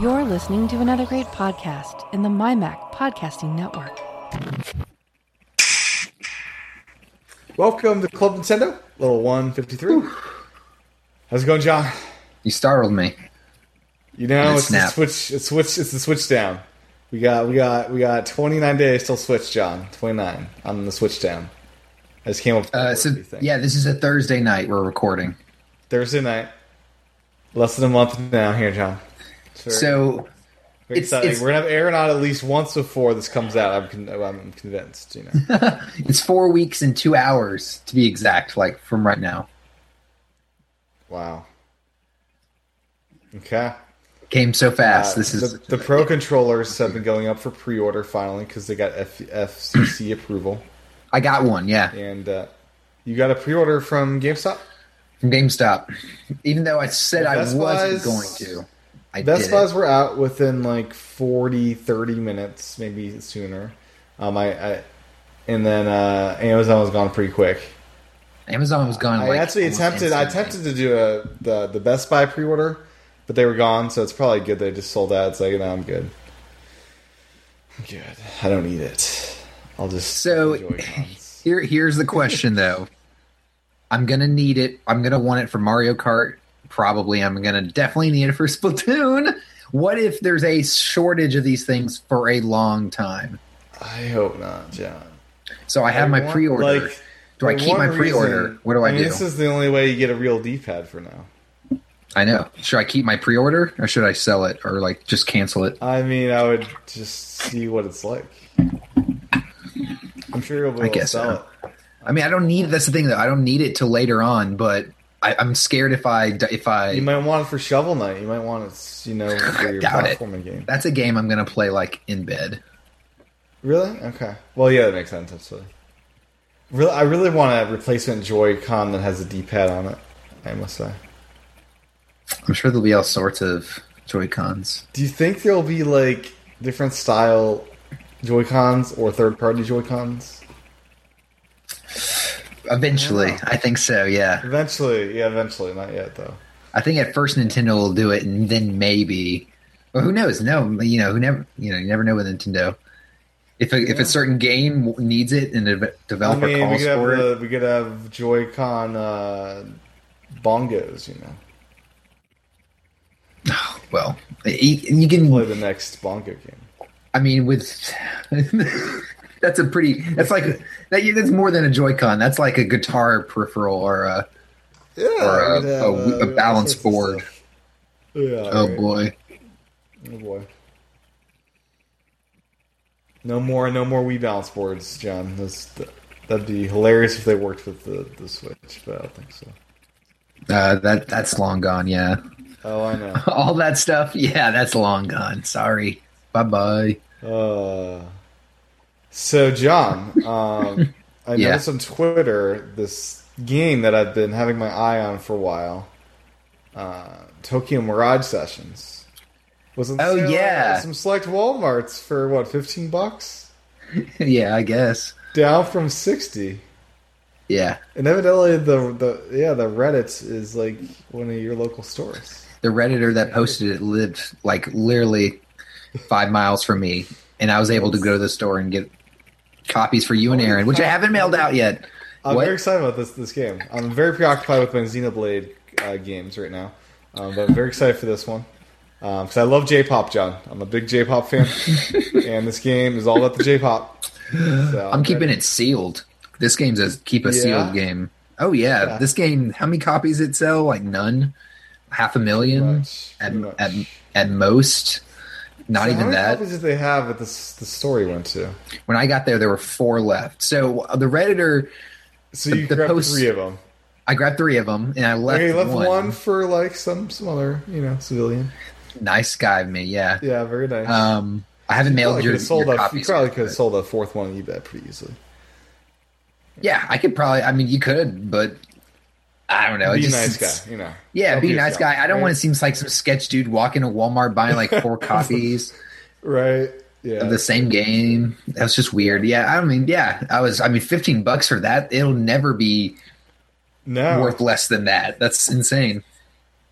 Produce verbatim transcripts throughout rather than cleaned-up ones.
You're listening to another great podcast in the MyMac Podcasting Network. Welcome to Club Nintendo, Level one fifty-three. Whew. How's it going, John? You startled me. You know, it's the switch. It's switch. It's the switch down. We got. We got. We got twenty-nine days till switch, John. twenty-nine. I'm the switch down. I just came up. Uh, so, yeah, this is a Thursday night. We're recording. Thursday night. Less than a month now here, John. It's very, so very it's, exciting. It's, we're gonna have Aaron on at least once before this comes out. I'm, con- I'm convinced. You know, it's four weeks and two hours to be exact, like from right now. Wow. Okay. Came so fast. Uh, this is the, the pro controllers have been going up for pre-order finally because they got F- FCC approval. I got one, yeah. And uh, you got a pre-order from GameStop? From GameStop, even though I said I wasn't going to. I Best Buys were out within like forty, thirty minutes, maybe sooner. Um, I, I and then uh, Amazon was gone pretty quick. Amazon was gone. Like I actually attempted. Instantly. I attempted to do a the the Best Buy pre-order. But they were gone, so it's probably good they just sold out. It's like, no, I'm good. I'm good. I don't need it. I'll just so here. Here's the question, though. I'm gonna need it. I'm gonna want it for Mario Kart. Probably. I'm gonna definitely need it for Splatoon. What if there's a shortage of these things for a long time? I hope not, John. So I have I my want, pre-order. Like, do I keep my pre-order? Reason, what do I, I mean, do? This is the only way you get a real D-pad for now. I know. Should I keep my pre-order, or should I sell it, or like just cancel it? I mean, I would just see what it's like. I'm sure you'll be able to sell it. I mean, I don't need. That's the thing, though. I don't need it till later on, but I, I'm scared if I if I. You might want it for Shovel Knight. You might want it, you know, for your platforming game. That's a game I'm gonna play like in bed. Really? Okay. Well, yeah, that makes sense. Actually, really, I really want a replacement Joy-Con that has a D-pad on it. I must say. I'm sure there'll be all sorts of Joy-Cons. Do you think there'll be, like, different style Joy-Cons or third-party Joy-Cons? Eventually. I, I think so, yeah. Eventually. Yeah, eventually. Not yet, though. I think at first Nintendo will do it, and then maybe... Well, who knows? No, you know, who never, you know, you never know with Nintendo. If a, yeah. if a certain game needs it and a developer I mean, calls for it... The, we could have Joy-Con uh, bongos, you know. Oh, well, you can play the next Bongo game. I mean, with that's a pretty. That's like that, that's more than a Joy-Con. That's like a guitar peripheral or a yeah, or a, yeah, a, a, a balance board. Yeah, oh right. boy, oh boy. No more, no more Wii balance boards, John. That's, that'd be hilarious if they worked with the, the Switch, but I don't think so. Uh, that that's long gone. Yeah. Oh, I know. All that stuff? Yeah, that's long gone. Sorry. Bye-bye. Uh, so, John, um, I yeah. noticed on Twitter this game that I've been having my eye on for a while, uh, Tokyo Mirage Sessions. Was oh, yeah. Some select Walmarts for, what, fifteen bucks? Yeah, I guess. Down from sixty. Yeah. And evidently, the, the, yeah, the Reddit is, like, one of your local stores. The Redditor that posted it lived like literally five miles from me, and I was able to go to the store and get copies for you and Aaron, which I haven't mailed out yet. I'm what? very excited about this this game. I'm very preoccupied with my Xenoblade uh, games right now, um, but I'm very excited for this one because um, I love J-pop, John. I'm a big J-pop fan, and this game is all about the J-pop. So I'm, I'm keeping ready. It sealed. This game's a keep a yeah. sealed game. Oh yeah. yeah, this game. How many copies did it sell? Like none. Half a million at, at at most. Not so even how many that. How copies did they have that this the story went to? When I got there, there were four left. So the Redditor. So you the, the grabbed post, three of them. I grabbed three of them, and I left. Okay, you left one. one for like some some other you know civilian. Nice guy of me, yeah. Yeah, very nice. Um, I haven't you mailed your, sold your a, copies. You probably could have sold a fourth one on eBay pretty easily. Yeah, I could probably. I mean, you could, but. I don't know. Be a nice guy, you know. Yeah, be a nice guy. I don't want to seem like some sketch dude walking to Walmart buying like four copies, right? Yeah, of the same game. That's just weird. Yeah, I mean, yeah, I was. I mean, fifteen bucks for that. It'll never be no worth less than that. That's insane.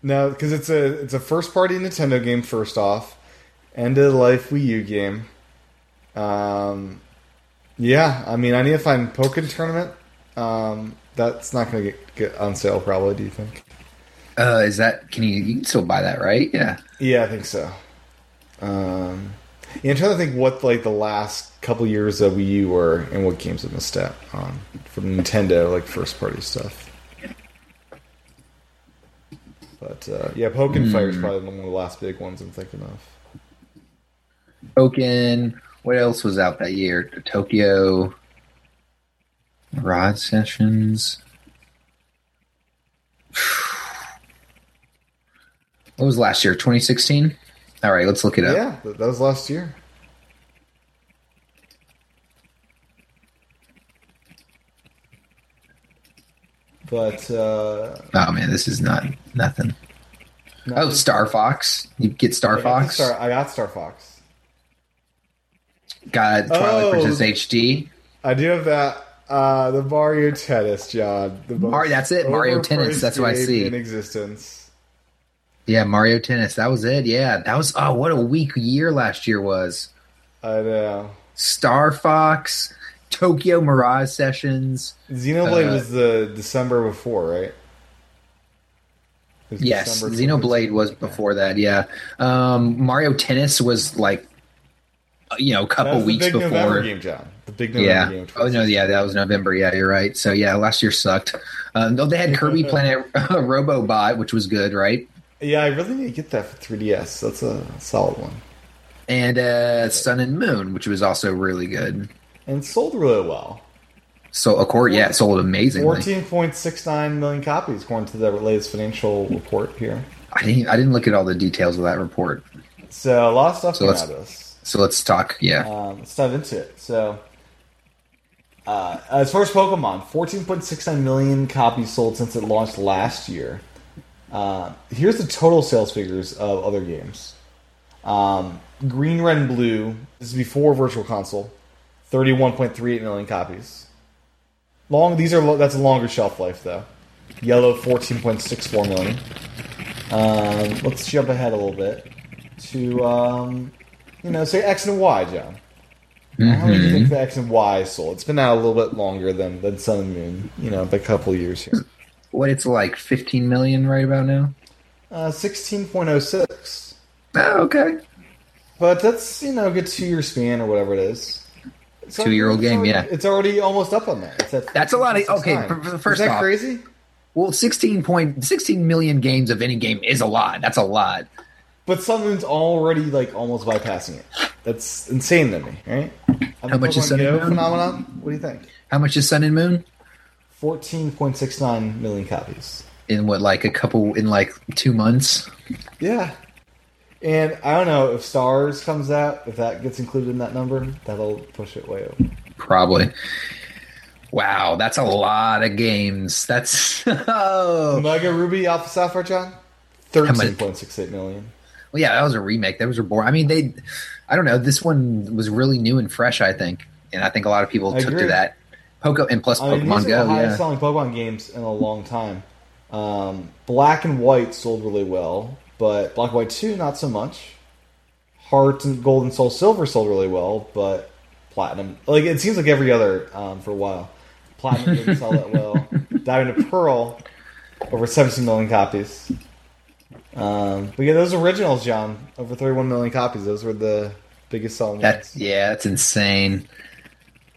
No, because it's a it's a first party Nintendo game. First off, end-of-life Wii U game. Um, yeah, I mean, I need to find Pokken Tournament. Um, that's not going to get, get on sale probably, do you think? Uh, is that, can you, you can still buy that, right? Yeah. Yeah, I think so. Um, yeah, I'm trying to think what, like, the last couple years of Wii U were and what games have missed out on from Nintendo, like, first-party stuff. But, uh, yeah, Pokken mm. Fire is probably one of the last big ones I'm thinking of. Pokken. What else was out that year? The Tokyo Mirage Sessions. What was last year? twenty sixteen? All right, let's look it up. Yeah, that was last year. But uh, oh man, this is not nothing. nothing. Oh, Star Fox. You get Star I Fox. Star, I got Star Fox. Got Twilight oh, Princess H D. I do have that. Uh, the Mario Tennis, John. The Mar- that's it. Mario Tennis. That's what I see in existence. Yeah, Mario Tennis. That was it. Yeah, that was. Oh, what a weak year last year was. I know. Star Fox, Tokyo Mirage Sessions. Xenoblade uh, was the December before, right? Yes, December Xenoblade was before that. Yeah, um, Mario Tennis was like, you know, a couple weeks before. The big November game, John. The big November yeah. game. Oh no, yeah, that was November. Yeah, you're right. So yeah, last year sucked. Um, though they had Kirby Planet Robobot, which was good, right? Yeah, I really need to get that for three D S. That's a solid one. And uh, Sun and Moon, which was also really good. And sold really well. So, of course, yeah, it sold amazingly. fourteen point six nine million copies, according to the latest financial report here. I didn't I didn't look at all the details of that report. So, a lot of stuff so came out of this. So, let's talk, yeah. Um, let's dive into it. So, uh, as far as Pokemon, fourteen point six nine million copies sold since it launched last year. Uh, here's the total sales figures of other games. Um, Green, Red, and Blue, this is before Virtual Console, thirty-one point three eight million copies. Long, these are that's a longer shelf life though. Yellow, fourteen point six four million. Um, let's jump ahead a little bit to um, you know, say X and Y, John. Mm-hmm. How do you think the X and Y sold? It's been out a little bit longer than than Sun and Moon, you know, a couple years here. What, it's like fifteen million right about now? Uh, sixteen point oh six. Oh, okay. But that's, you know, a good two-year span or whatever it is. So two-year-old game, already, yeah. It's already almost up on that. It's that's a lot of... Okay, first off... Is that off, crazy? Well, sixteen point sixteen million games of any game is a lot. That's a lot. But something's already, like, almost bypassing it. That's insane to me, right? I'm How much is Sun and Moon? Phenomenon? What do you think? How much is Sun and Moon? fourteen point six nine million copies. In what, like a couple, in like two months? Yeah. And I don't know if Stars comes out, if that gets included in that number, that'll push it way over. Probably. Wow, that's a lot of games. That's. Oh. Mega Ruby Alpha Sapphire, John? thirteen point six eight million. Well, yeah, that was a remake. That was a boring. I mean, they. I don't know. This one was really new and fresh, I think. And I think a lot of people I took agree. to that. Poco and plus Pokemon I mean, these Go, are the highest yeah. selling Pokemon games in a long time. Um, Black and White sold really well, but Black and White two not so much. Heart and Gold and Soul Silver sold really well, but Platinum, like it seems like every other um, for a while, Platinum didn't sell that well. Diamond and Pearl over seventeen million copies. Um, but yeah, those originals, John, over thirty-one million copies. Those were the biggest selling. That's ones. Yeah, that's insane.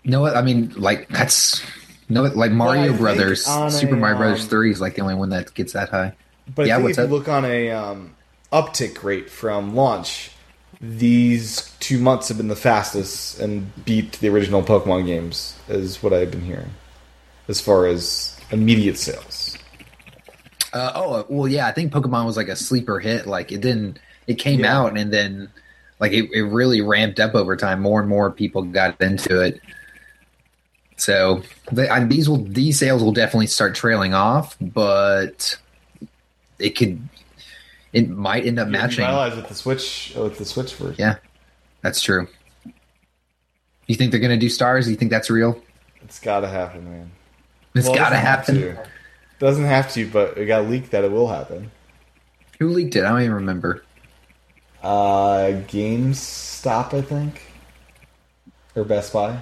No, I mean, like that's no, like Mario Brothers, Super a, Mario Brothers um, three is like the only one that gets that high. But yeah, I think if up? you look on a um, uptick rate from launch, these two months have been the fastest and beat the original Pokemon games, is what I've been hearing, as far as immediate sales. Uh, oh well, yeah, I think Pokemon was like a sleeper hit. Like it didn't, it came yeah. out and then like it, it really ramped up over time. More and more people got into it. So they, I, these will these sales will definitely start trailing off, but it could it might end up you matching. Realize with the Switch with the Switch version. Yeah, that's true. You think they're going to do Stars? You think that's real? It's got to happen, man. It's well, got to happen. It doesn't have to, but it got leaked that it will happen. Who leaked it? I don't even remember. Uh, GameStop, I think. Or Best Buy.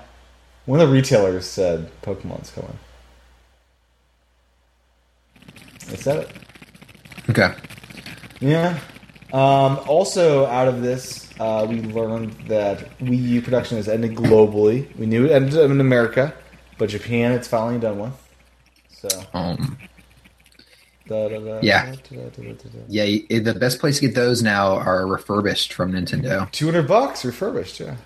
One of the retailers said Pokemon's coming. They said it. Okay. Yeah. Um, also, out of this, uh, we learned that Wii U production has ended globally. We knew it ended in America, but Japan, it's finally done with. So. Um. Da, da, da, yeah. Da, da, da, da, da. Yeah. The best place to get those now are refurbished from Nintendo. Two hundred bucks refurbished. Yeah.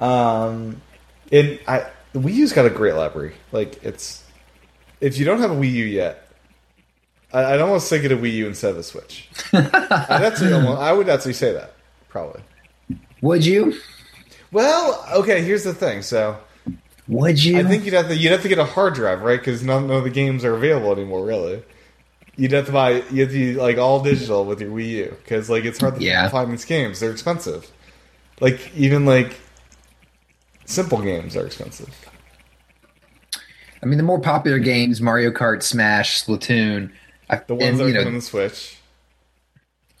Um, and I the Wii U's got a great library. Like it's, if you don't have a Wii U yet. I'd almost think of a Wii U instead of a Switch. I'd actually almost, I would actually say that, probably. Would you? Well, okay, here's the thing. So, would you? I think you'd have to you'd have to get a hard drive, right? Because none of the games are available anymore, really. You'd have to buy you have to be like all digital with your Wii U because like it's hard to yeah. find these games. They're expensive. Like even like simple games are expensive. I mean, the more popular games: Mario Kart, Smash, Splatoon. The ones and, that are you know, on the Switch.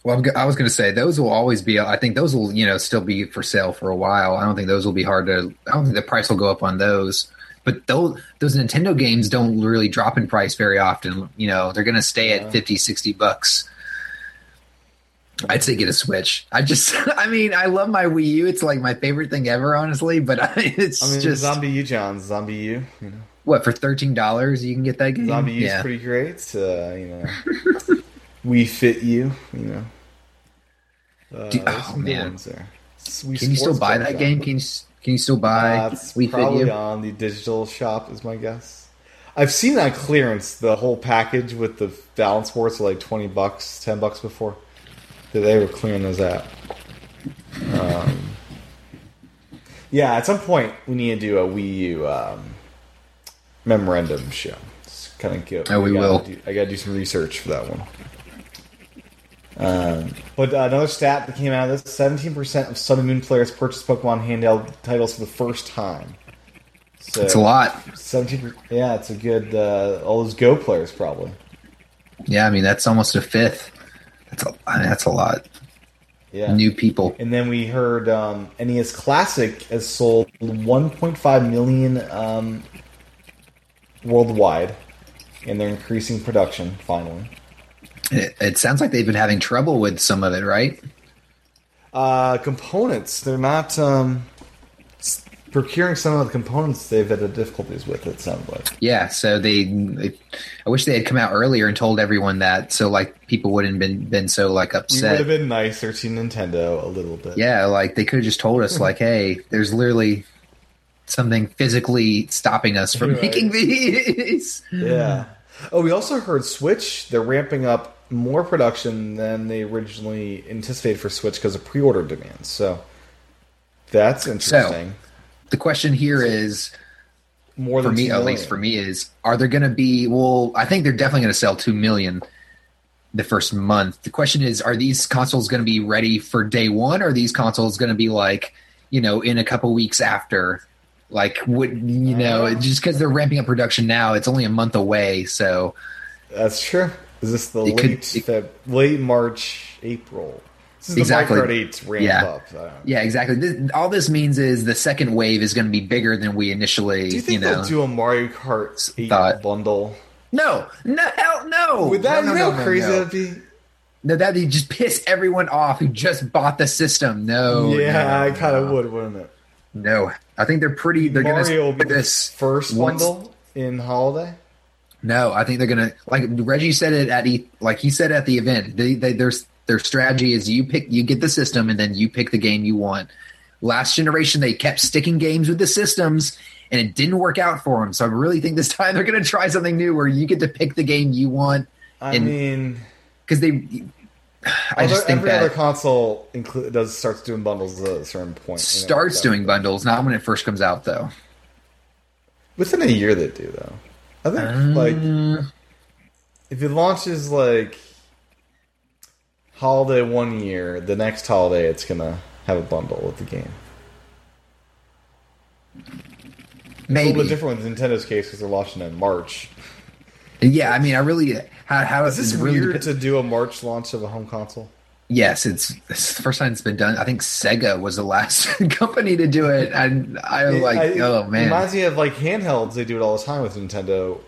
Well, I was going to say those will always be. I think those will, you know, still be for sale for a while. I don't think those will be hard to. I don't think the price will go up on those. But those those Nintendo games don't really drop in price very often. You know, they're going to stay at yeah. fifty, sixty bucks. I'd say get a Switch. I just, I mean, I love my Wii U. It's like my favorite thing ever, honestly. But I, it's I mean, just Zombie U, John. Zombie U, you know. What, for thirteen dollars you can get that game? Zombie U's yeah. pretty great. Uh, you know, Wii Fit U. You know, uh, do, oh man, there. Can you still buy that game? Can you can you still buy uh, Wii Fit U on the digital shop? Is my guess. I've seen that clearance, the whole package with the balance sports for like twenty bucks, ten bucks before. That they were clearing those out. Um, yeah, at some point we need to do a Wii U. Um, Memorandum show. It's kind of cute. Oh, we I will. Do, I got to do some research for that one. Um, but uh, another stat that came out of this, seventeen percent of Sun and Moon players purchased Pokemon handheld titles for the first time. So, that's a lot. seventeen percent Yeah, it's a good... Uh, all those Go players, probably. Yeah, I mean, that's almost a fifth. That's a, I mean, that's a lot. Yeah. New people. And then we heard um, N E S Classic has sold one point five million... Um, worldwide, and they're increasing production finally. It, it sounds like they've been having trouble with some of it, right? Uh, components. They're not um, procuring some of the components they've had difficulties with, it sounds like. Yeah, so they, they... I wish they had come out earlier and told everyone that, so, like, people wouldn't have been, been so, like, upset. We would have been nicer to Nintendo a little bit. Yeah, like, they could have just told us, like, hey, there's literally... something physically stopping us from right. making these. Yeah. Oh, we also heard Switch. They're ramping up more production than they originally anticipated for Switch because of pre-order demand. So that's interesting. So, the question here so, is, more than for me, at least for me, is are there going to be? Well, I think they're definitely going to sell two million the first month. The question is, are these consoles going to be ready for day one? Or are these consoles going to be like, you know, in a couple weeks after? Like, what you know, just because they're ramping up production now, it's only a month away, so... That's true. Is this the late could, it, Feb, late March, April? This is exactly. The micro-dates ramp yeah. up. I don't know. Yeah, exactly. This, all this means is the second wave is going to be bigger than we initially, do you think you know, they'll do a Mario Kart eight thought. Bundle? No! No, hell no! Would that no, be no, no, how crazy no. that'd be? No, that'd be just piss everyone off who just bought the system. No. Yeah, no, I kind of no. would, wouldn't it? No, I think they're pretty. They're going to put this first bundle once, in holiday. No, I think they're going to like Reggie said it at e, like he said at the event. They, they, their their strategy is you pick you get the system and then you pick the game you want. Last generation they kept sticking games with the systems and it didn't work out for them. So I really think this time they're going to try something new where you get to pick the game you want. I and, mean, because they. I Although just think every that other console inclu- does starts doing bundles at a certain point. Starts you know, doing bundles, not when it first comes out, though. Within a year, they do though. I think um, like if it launches like holiday one year, the next holiday it's gonna have a bundle with the game. Maybe it's a little bit different with Nintendo's case because they're launching in March. Yeah, I mean, I really. How, how is this really weird dep- to do a March launch of a home console? Yes, it's, it's the first time it's been done. I think Sega was the last company to do it, and I'm like, I, oh man, it reminds me of like handhelds. They do it all the time with Nintendo.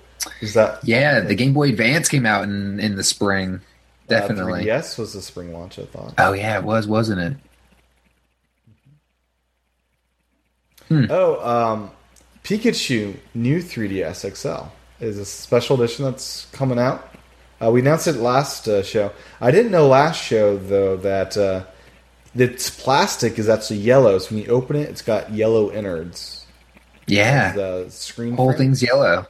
Is that yeah? The Game Boy Advance came out in, in the spring. Definitely, uh, three D S was the spring launch. I thought. Oh yeah, it was, wasn't it? Hmm. Oh, um, Pikachu new three D S X L is a special edition that's coming out. Uh, we announced it last uh, show. I didn't know last show, though, that uh, its plastic is actually yellow. So when you open it, it's got yellow innards. Yeah. The screen whole frame. Thing's yellow.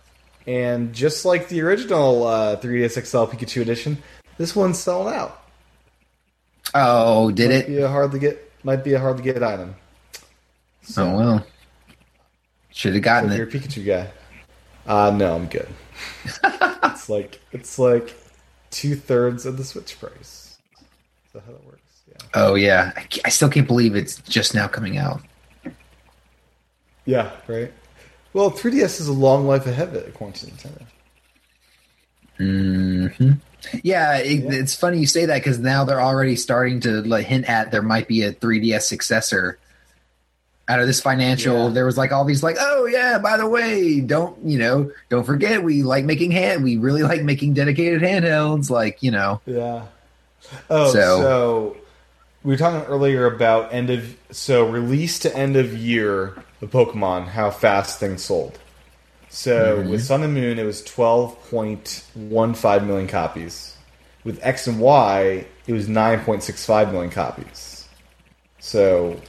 And just like the original uh, three D S X L Pikachu edition, this one's sold out. Oh, did might it? Be a hard to get, might be a hard to get item. So, oh, well. Should have gotten so it. You're a Pikachu guy. Uh, no, I'm good. It's like it's like two thirds of the Switch price. Is that how that works? Yeah. Oh yeah, I, I still can't believe it's just now coming out. Yeah, right. Well, three D S is a long life ahead of it, according to Nintendo. Mm-hmm. Yeah, it, yeah, it's funny you say that because now they're already starting to like, hint at there might be a three D S successor. Out of this financial, yeah. There was like all these like, oh yeah, by the way, don't, you know, don't forget we like making hand, we really like making dedicated handhelds, like, you know. Yeah. Oh, so, so we were talking earlier about end of, so release to end of year of Pokemon, how fast things sold. So mm-hmm. with Sun and Moon, it was twelve point one five million copies. With X and Y, it was nine point six five million copies. So,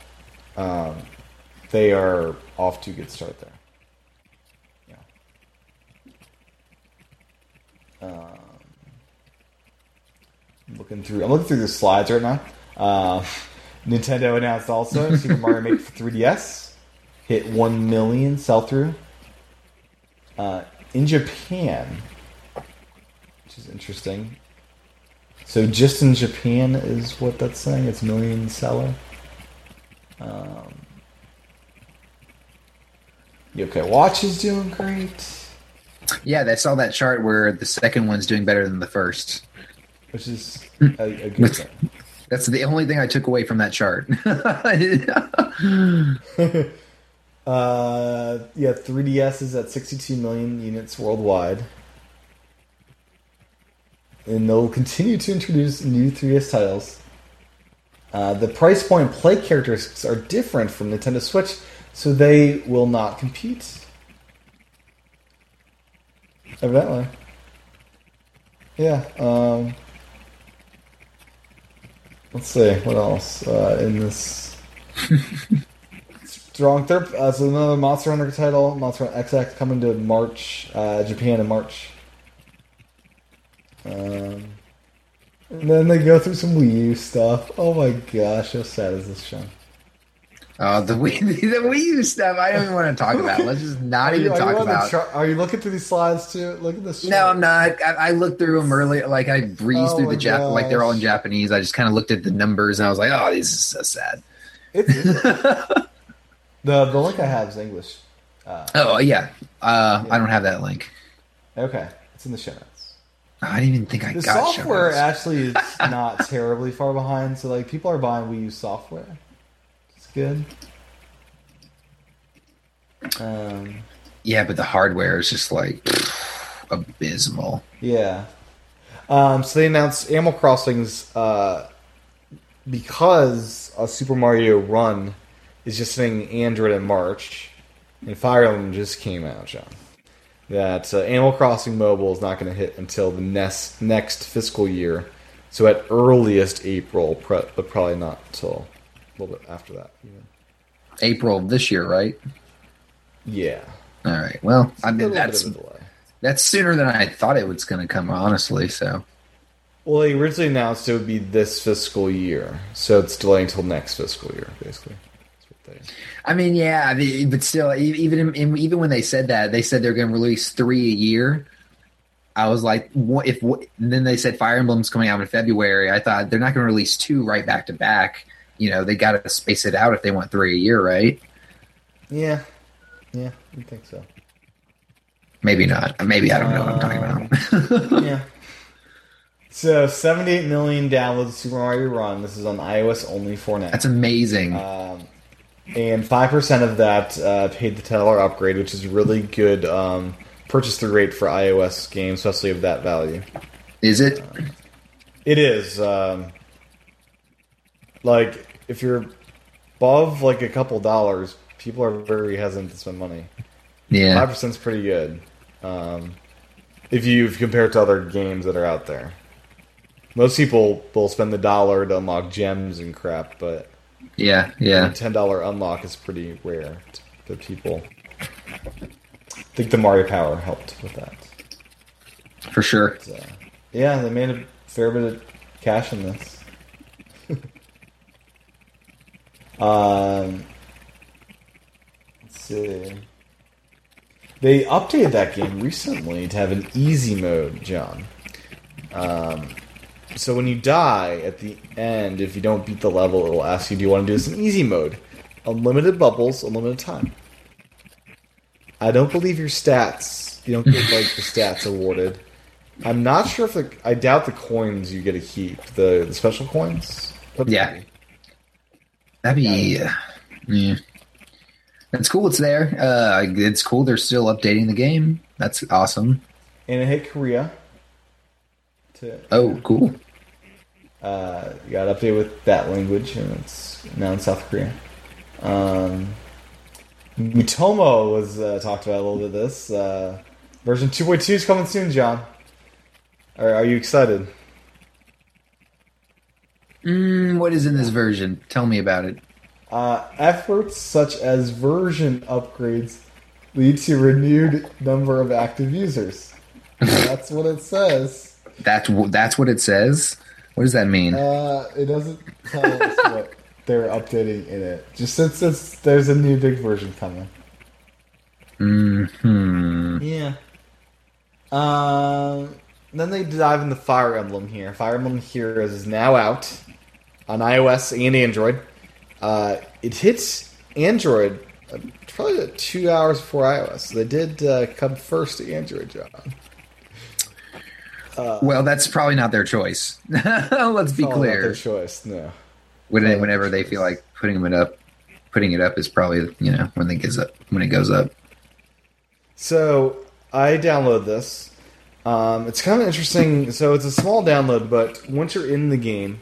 um, they are off to a good start there. Yeah. Um, I'm looking through. I'm looking through the slides right now. Uh, Nintendo announced also Super Mario Maker for three D S hit one million sell-through uh, in Japan, which is interesting. So just in Japan is what that's saying. It's million seller. Um. Yokai Watch is doing great. Yeah, I saw that chart where the second one's doing better than the first, which is a, a good thing. That's the only thing I took away from that chart. uh, yeah, three D S is at sixty-two million units worldwide, and they'll continue to introduce new three D S titles. Uh, the price point play characteristics are different from Nintendo Switch, so they will not compete. Evidently. Yeah. Um, let's see. What else uh, in this? Strong third. Uh, so another Monster Hunter title, Monster Hunter X X, coming to March, uh, Japan in March. Um... And then they go through some Wii U stuff. Oh my gosh, how sad is this show? Oh, the Wii, the Wii U stuff. I don't even want to talk about. Let's just not you, even talk about. Char- are you looking through these slides too? Look at this. Chart. No, I'm not. I, I looked through them earlier. Like I breezed oh through the Jap. Like they're all in Japanese. I just kind of looked at the numbers and I was like, oh, this is so sad. It's the the link I have is English. Uh, oh yeah. Uh, yeah, I don't have that link. Okay, it's in the show notes. I didn't even think I the got The software shows. Actually is not terribly far behind, so like people are buying Wii U software. It's good. Um, yeah, but the hardware is just like pff, abysmal. Yeah. Um, so they announced Animal Crossing's uh, because a Super Mario Run is just hitting Android in March, and Fire Emblem just came out, John. That uh, Animal Crossing Mobile is not going to hit until the next next fiscal year, so at earliest April, but probably not until a little bit after that. Yeah. April this year, right? Yeah. All right. Well, it's I mean that's that's sooner than I thought it was going to come, honestly. So. Well, they originally announced it would be this fiscal year, so it's delaying until next fiscal year, basically. I mean, yeah, but still, even even when they said that, they said they're going to release three a year. I was like, what if? What? And then they said Fire Emblem's coming out in February. I thought they're not going to release two right back to back. You know, they got to space it out if they want three a year, right? Yeah, yeah, I think so. Maybe not. Maybe I don't know what I'm talking about. Yeah. So seventy-eight million downloads of Super Mario Run. This is on iOS only for now. That's amazing. Um, and five percent of that uh, paid the ten dollars upgrade, which is really good um, purchase through rate for iOS games, especially of that value. Is it? Uh, it is. Um, like, if you're above like a couple dollars, people are very hesitant to spend money. Yeah. five percent is pretty good. Um, if you compare it to other games that are out there. Most people will spend the dollar to unlock gems and crap, but yeah, yeah, ten dollars unlock is pretty rare to people. I think the Mario Power helped with that. For sure. But, uh, yeah, they made a fair bit of cash in this. um, let's see. They updated that game recently to have an easy mode, John. Um... So when you die at the end, if you don't beat the level, it will ask you, do you want to do this in easy mode? Unlimited bubbles, unlimited time. I don't believe your stats. You don't get, like, the stats awarded. I'm not sure if the... I doubt the coins you get to keep. The, the special coins? That'd yeah. Be, That'd be... Uh, yeah. That's cool it's there. Uh, it's cool they're still updating the game. That's awesome. And it hit Korea. To, oh, cool. Uh, you got an update with that language, and it's now in South Korea. Um, Mutomo was uh, talked about a little bit of this. Uh, version two point two is coming soon, John. Are, are you excited? Mm, what is in this version? Tell me about it. Uh, efforts such as version upgrades lead to renewed number of active users. That's what it says. That's that's what it says? What does that mean? Uh, it doesn't tell us what they're updating in it. Just since it's, there's a new big version coming. Mm-hmm. Yeah. Uh, then they dive into Fire Emblem here. Fire Emblem Heroes is now out on iOS and Android. Uh, it hits Android probably two hours before iOS. So they did uh, come first to Android, John. Uh, well, that's probably not their choice. Let's be clear. Not their choice, no. When, whenever they choice. feel like putting it up, putting it up is probably you know when it gets up when it goes up. So I download this. Um, it's kind of interesting. So it's a small download, but once you're in the game,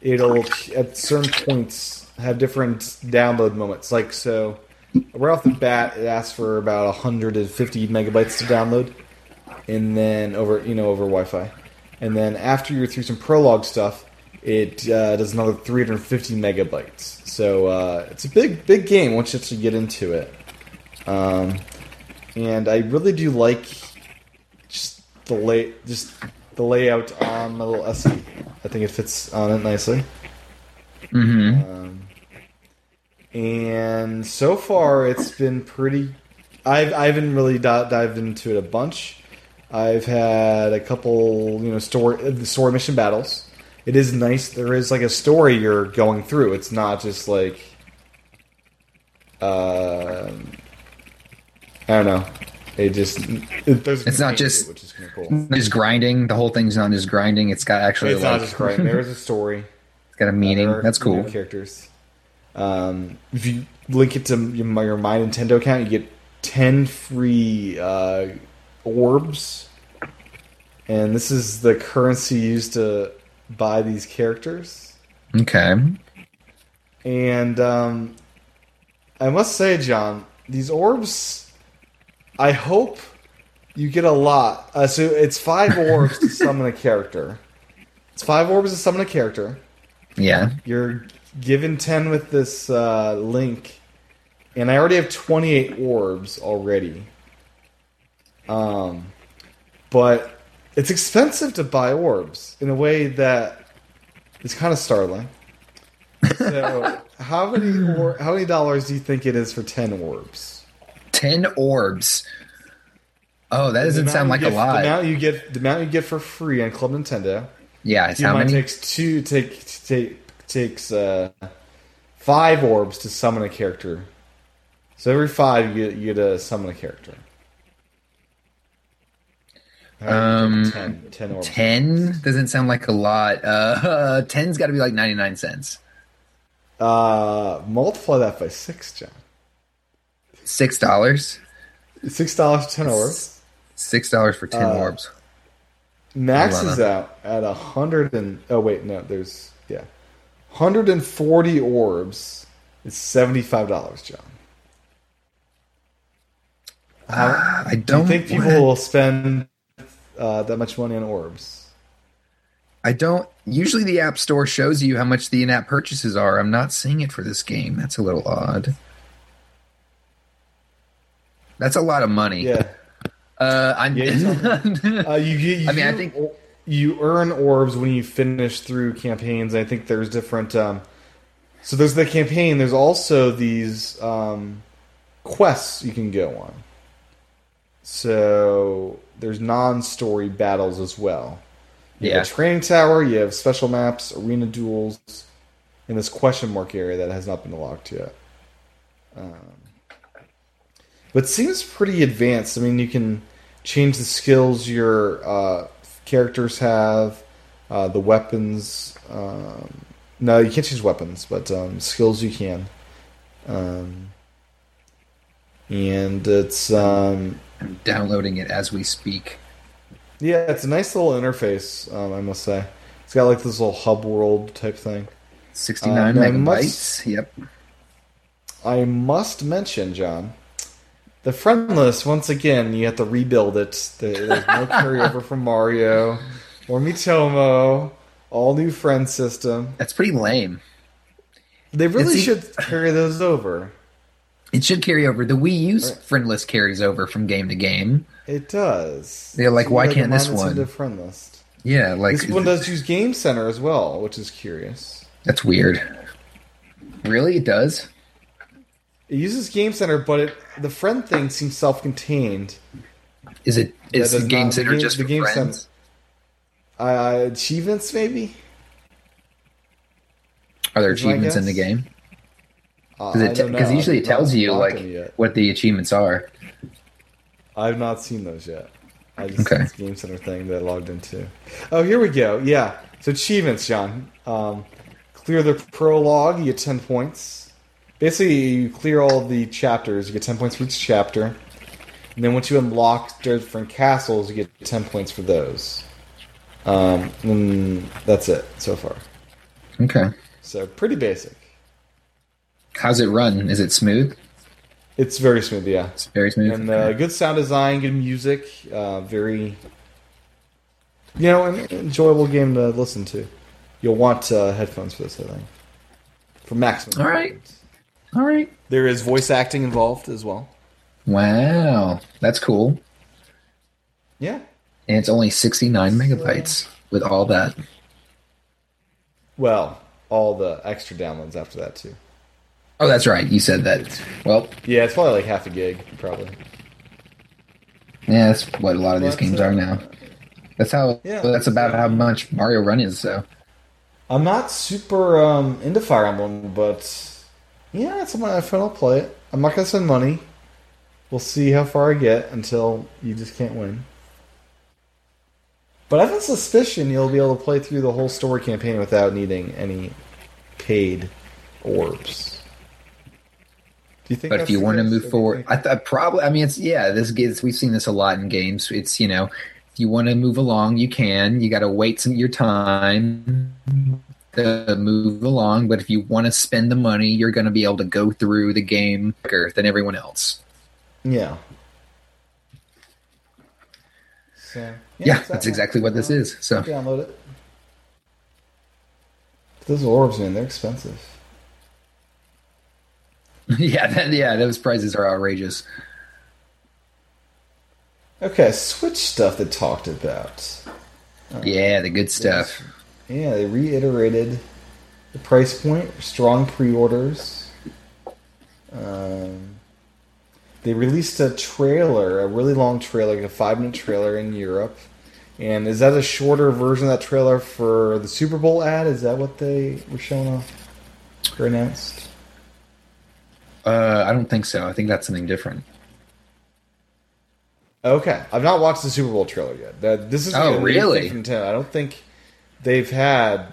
it'll at certain points have different download moments. Like so, right off the bat, it asks for about one hundred fifty megabytes to download. And then over, you know, over Wi-Fi. And then after you're through some prologue stuff, it uh, does another three hundred fifty megabytes. So uh, it's a big, big game once you actually get into it. Um, and I really do like just the lay, just the layout on my little S E. I think it fits on it nicely. Mm-hmm. Um, and so far, it's been pretty. I've I haven't really dived into it a bunch. I've had a couple, you know, story, story mission battles. It is nice. There is, like, a story you're going through. It's not just, like, uh, I don't know. It just... It, there's it's not just... It, which is kind of cool. Just grinding. The whole thing's not just grinding. It's got actually... It's like, not just grinding. There is a story. It's got a meaning. There are, That's cool. You know, characters. Um, if you link it to your My Nintendo account, you get ten free... Uh, orbs, and this is the currency used to buy these characters. Okay. And um, I must say, John, these orbs, I hope you get a lot. Uh, so it's five orbs to summon a character. It's five orbs to summon a character. Yeah. You're given ten with this uh, link, and I already have twenty-eight orbs already. Um, but it's expensive to buy orbs in a way that is kind of startling. So, how many or, how many dollars do you think it is for ten orbs? Ten orbs. Oh, that doesn't sound like get, a lot. The amount you get, the amount you get for free on Club Nintendo. Yeah, it's how many? Takes two. Take take takes uh, five orbs to summon a character. So every five you get you get to summon a character. Um, ten. ten, or ten doesn't sound like a lot. Uh, ten's got to be like ninety-nine cents. Uh, multiply that by six, John. Six dollars. Six dollars for ten orbs. Six dollars for ten uh, orbs. Max is out at a hundred and oh wait no there's yeah, hundred and forty orbs. It's seventy-five dollars, John. Uh, I don't do think people what? will spend uh, that much money on orbs. I don't. Usually, the App Store shows you how much the in-app purchases are. I'm not seeing it for this game. That's a little odd. That's a lot of money. Yeah. Uh, I'm. Yeah, uh, you, you, you, I mean, I think you earn orbs when you finish through campaigns. I think there's different. Um, so there's the campaign. There's also these um, quests you can go on. So there's non-story battles as well. You yeah. have a training tower, you have special maps, arena duels, and this question mark area that has not been unlocked yet. Um, but it seems pretty advanced. I mean, you can change the skills your uh, characters have, uh, the weapons. Um, no, you can't change weapons, but um, skills you can. Um, and it's... Um, I'm downloading it as we speak. Yeah, it's a nice little interface, um, I must say. It's got like this little hub world type thing. sixty-nine um, megabytes, I must, yep. I must mention, John, the friend list, once again, you have to rebuild it. There's no carryover from Mario or Miitomo. All new friend system. That's pretty lame. They really it's should e- carry those over. It should carry over. The Wii U's right. friend list carries over from game to game. It does. They're like, so why can't this one? Into friend list. Yeah, like this one does use Game Center as well, which is curious. That's weird. Really, it does. It uses Game Center, but it, the friend thing seems self-contained. Is it? Is the Game not, Center the game, just the for game friends? Center, uh, achievements, maybe. Are there is achievements in the game? Because t- usually it tells you like what the achievements are. I've not seen those yet. I just okay. This Game Center thing that I logged into. Oh, here we go. Yeah. So achievements, John. Um, clear the prologue, you get ten points. Basically, you clear all the chapters. You get ten points for each chapter. And then once you unlock different castles, you get ten points for those. Um, and that's it so far. Okay. So pretty basic. How's it run? Is it smooth? It's very smooth, yeah. It's very smooth. And uh, good sound design, good music, uh, very, you know, an enjoyable game to listen to. You'll want uh, headphones for this, I think. For maximum. All right. Headphones. All right. There is voice acting involved as well. Wow. That's cool. Yeah. And it's only sixty-nine megabytes uh, with all that. Well, all the extra downloads after that, too. Oh, that's right. You said that. Well, yeah, it's probably like half a gig, probably. Yeah, that's what a lot of these games are now. That's how. Yeah, well, that's about how much Mario Run is. So, I'm not super um, into Fire Emblem, but yeah, it's on my iPhone. I'll play it. I'm not gonna spend money. We'll see how far I get until you just can't win. But I have a suspicion you'll be able to play through the whole story campaign without needing any paid orbs. You think but if you want to move forward, I th- probably. I mean, it's yeah. This gets we've seen this a lot in games. It's you know, if you want to move along, you can. You got to wait some your time to move along. But if you want to spend the money, you're going to be able to go through the game quicker than everyone else. Yeah. So yeah, yeah that's that exactly what this is. So download it. Those orbs, man, they're expensive. Yeah, that, yeah, those prices are outrageous. Okay, Switch stuff they talked about. Um, yeah, the good stuff. Yeah, they reiterated the price point, strong pre-orders. Um, they released a trailer, a really long trailer, like a five-minute trailer in Europe. And is that a shorter version of that trailer for the Super Bowl ad? Is that what they were showing off or announced? Uh, I don't think so. I think that's something different. Okay, I've not watched the Super Bowl trailer yet. That this is oh really? From ten. I don't think they've had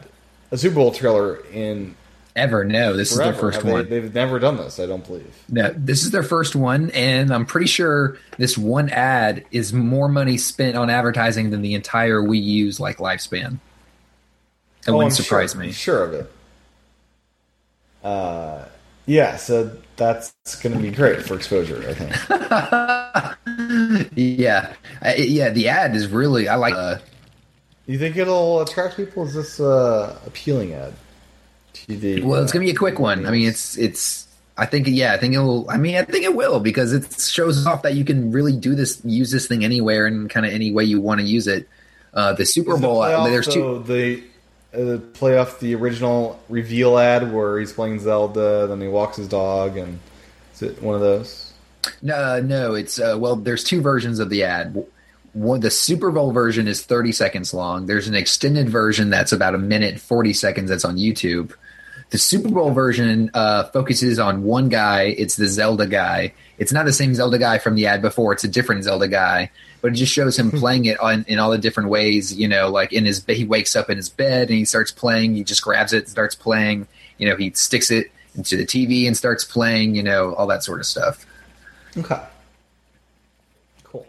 a Super Bowl trailer in ever. No, this forever. is their first Have one. They, they've never done this, I don't believe. No, this is their first one, and I'm pretty sure this one ad is more money spent on advertising than the entire Wii U's like lifespan. That oh, wouldn't I'm surprise sure, me. I'm sure of it. Uh, yeah, so that's going to be great for exposure, I think. yeah, I, yeah. The ad is really I like. Uh, you think it'll attract people? Is this uh, appealing ad? To the, well, uh, it's going to be a quick one. I mean, it's it's. I think yeah. I think it'll. I mean, I think it will because it shows off that you can really do this, use this thing anywhere and kind of any way you want to use it. Uh, the Super is Bowl. The playoff, I mean, there's two. The, Uh, play off the original reveal ad where he's playing Zelda, then he walks his dog, and is it one of those? No, no, it's uh, well. There's two versions of the ad. One, the Super Bowl version is thirty seconds long. There's an extended version that's about a minute forty seconds. That's on YouTube. The Super Bowl version uh, focuses on one guy. It's the Zelda guy. It's not the same Zelda guy from the ad before. It's a different Zelda guy. But it just shows him playing it on, in all the different ways, you know, like in his he wakes up in his bed and he starts playing. He just grabs it and starts playing. You know, he sticks it into the T V and starts playing, you know, all that sort of stuff. Okay. Cool.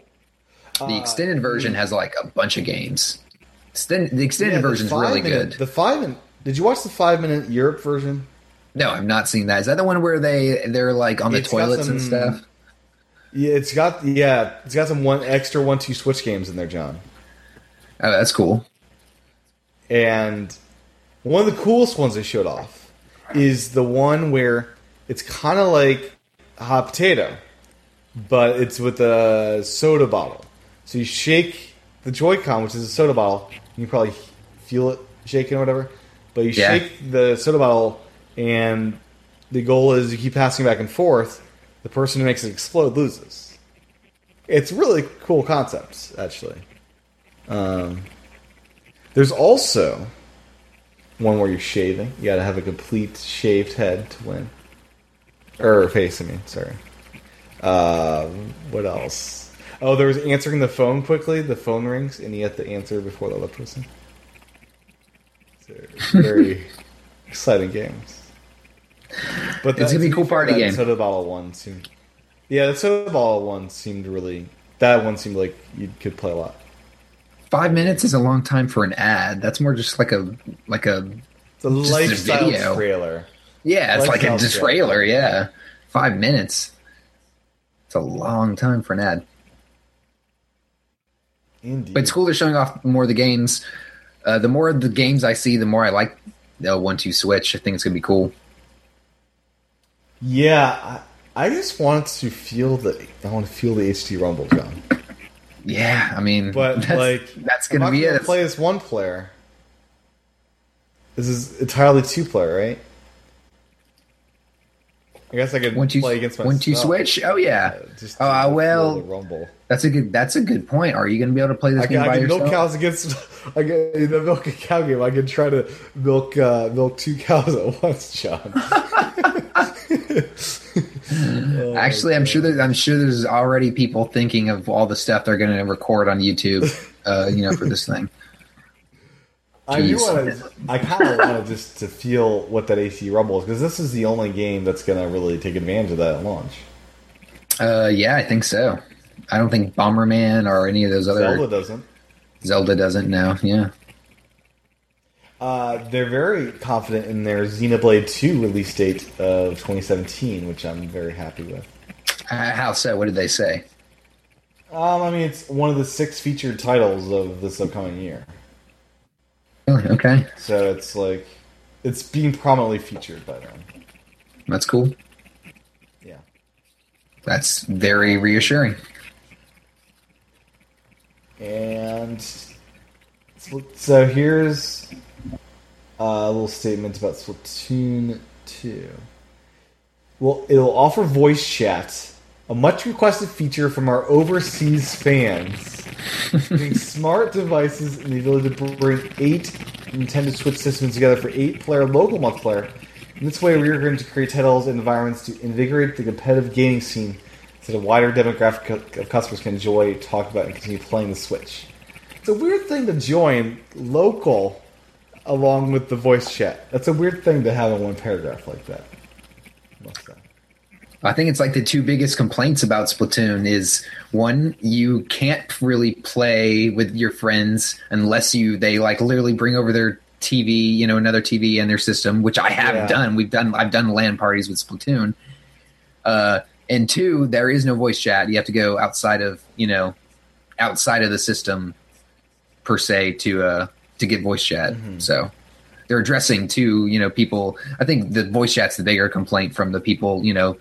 The uh, extended version has like a bunch of games. Extend, the extended yeah, the version is really minute, good. The five minute, did you watch the five-minute Europe version? No, I've not seen that. Is that the one where they, they're like on the it's toilets some, and stuff? Yeah, it's got yeah, it's got some one extra one two Switch games in there, John. Oh, that's cool. And one of the coolest ones they showed off is the one where it's kind of like a hot potato, but it's with a soda bottle. So you shake the Joy-Con, which is a soda bottle, and you probably feel it shaking or whatever. But you yeah. shake the soda bottle, and the goal is you keep passing back and forth. The person who makes it explode loses. It's really cool concepts, actually. Um, there's also one where you're shaving. You got to have a complete shaved head to win. Or face, I mean, sorry. Uh, what else? Oh, there was answering the phone quickly. The phone rings, and you have to answer before the other person. Very exciting games. But it's gonna be a cool party game. Soda bottle one seemed, yeah, the soda bottle one seemed really. That one seemed like you could play a lot. Five minutes is a long time for an ad. That's more just like a like a. It's a lifestyle a trailer. Yeah, it's lifestyle like a trailer. trailer. Yeah, five minutes. It's a long time for an ad. Indeed. But it's cool they're showing off more of the games. Uh, the more the games I see, the more I like the one two Switch. I think it's gonna be cool. Yeah, I, I just want to feel the I want to feel the H D rumble, John. Yeah, I mean, but that's, like that's gonna I'm not be gonna it. Play as one player. This is entirely two player, right? I guess I could one, two, play against myself. One two Switch. Oh yeah. yeah just oh uh, well. Rumble. That's a good. That's a good point. Are you going to be able to play this I, game I by can yourself? Milk cows against. I can the milk a cow game. I can try to milk uh, milk two cows at once, John. Oh, actually, I'm sure, I'm sure there's already people thinking of all the stuff they're going to record on YouTube, uh, you know, for this thing. I do want to. I kind of want to just to feel what that A C rumble is because this is the only game that's going to really take advantage of that at launch. Uh, yeah, I think so. I don't think Bomberman or any of those other Zelda doesn't. Zelda doesn't now. Yeah. Uh, they're very confident in their Xenoblade two release date of twenty seventeen, which I'm very happy with. Uh, how so? What did they say? Um, I mean, it's one of the six featured titles of this upcoming year. Oh, okay. So it's like, it's being prominently featured by them. That's cool. Yeah. That's very reassuring. And so, so here's... Uh, a little statement about Splatoon two. Well, it'll offer voice chat, a much-requested feature from our overseas fans. Using smart devices and the ability to bring eight Nintendo Switch systems together for eight-player local multiplayer. In this way, we are going to create titles and environments to invigorate the competitive gaming scene so that a wider demographic of customers can enjoy, talk about, and continue playing the Switch. It's a weird thing to join local along with the voice chat. That's a weird thing to have in one paragraph like that. I think it's like the two biggest complaints about Splatoon is, one, you can't really play with your friends unless you they like literally bring over their T V, you know, another T V and their system, which I have yeah. done. We've done I've done LAN parties with Splatoon. Uh, and two, there is no voice chat. You have to go outside of, you know, outside of the system per se to uh, to get voice chat. Mm-hmm. So they're addressing to, you know, people. I think the voice chat's the bigger complaint from the people, you know,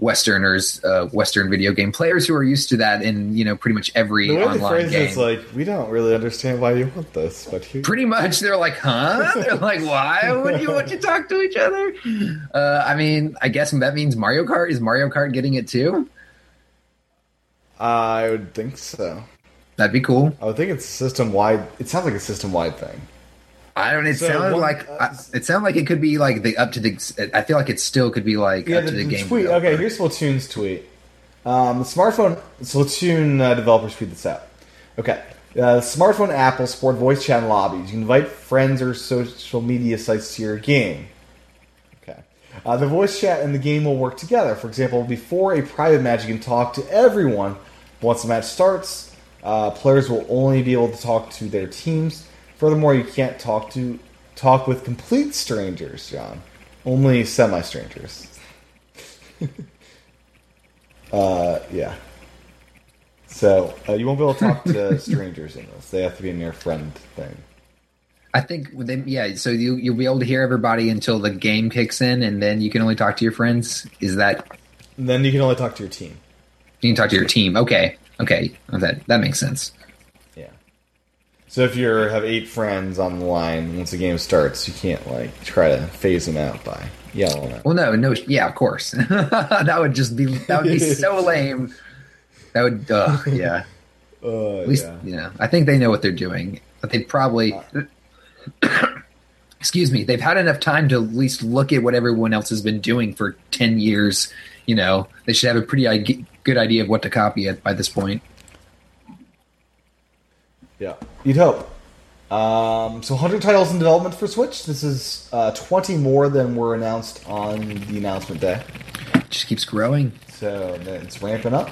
Westerners, uh, Western video game players who are used to that in, you know, pretty much every the online phrase game. Is like, we don't really understand why you want this, but here. Pretty much, they're like, huh? They're like, why would you want to talk to each other? Uh, I mean, I guess that means Mario Kart. Is Mario Kart getting it too? I would think so. That'd be cool. I would think it's system wide. It sounds like a system wide thing. I don't. It so sounded one, like uh, I, it sounded like it could be like the up to the. I feel like it still could be like yeah, up to the, the game. Tweet. Okay, here's Splatoon's tweet. Um, the smartphone Splatoon uh, developers tweet this out. Okay, uh, smartphone app will support voice chat in lobbies. You can invite friends or social media sites to your game. Okay, uh, the voice chat and the game will work together. For example, before a private match, you can talk to everyone. But once the match starts, uh, players will only be able to talk to their teams. Furthermore, you can't talk to talk with complete strangers, John. Only semi-strangers. uh, yeah. So uh, you won't be able to talk to strangers in this. They have to be a near friend thing. I think, they, yeah. So you you'll be able to hear everybody until the game kicks in, and then you can only talk to your friends. Is that? And then you can only talk to your team. You can talk to your team. Okay. Okay. That that makes sense. So if you have eight friends on the line, once the game starts, you can't like try to phase them out by yelling at them. Well, no, no, yeah, of course. That would just be that would be so lame. That would, uh, yeah. Uh, At least, yeah. you know, I think they know what they're doing. But they probably, uh, excuse me, they've had enough time to at least look at what everyone else has been doing for ten years. You know, they should have a pretty good idea of what to copy at by this point. Yeah, you'd hope. Um, so one hundred titles in development for Switch. This is uh, twenty more than were announced on the announcement day. It just keeps growing. So it's ramping up.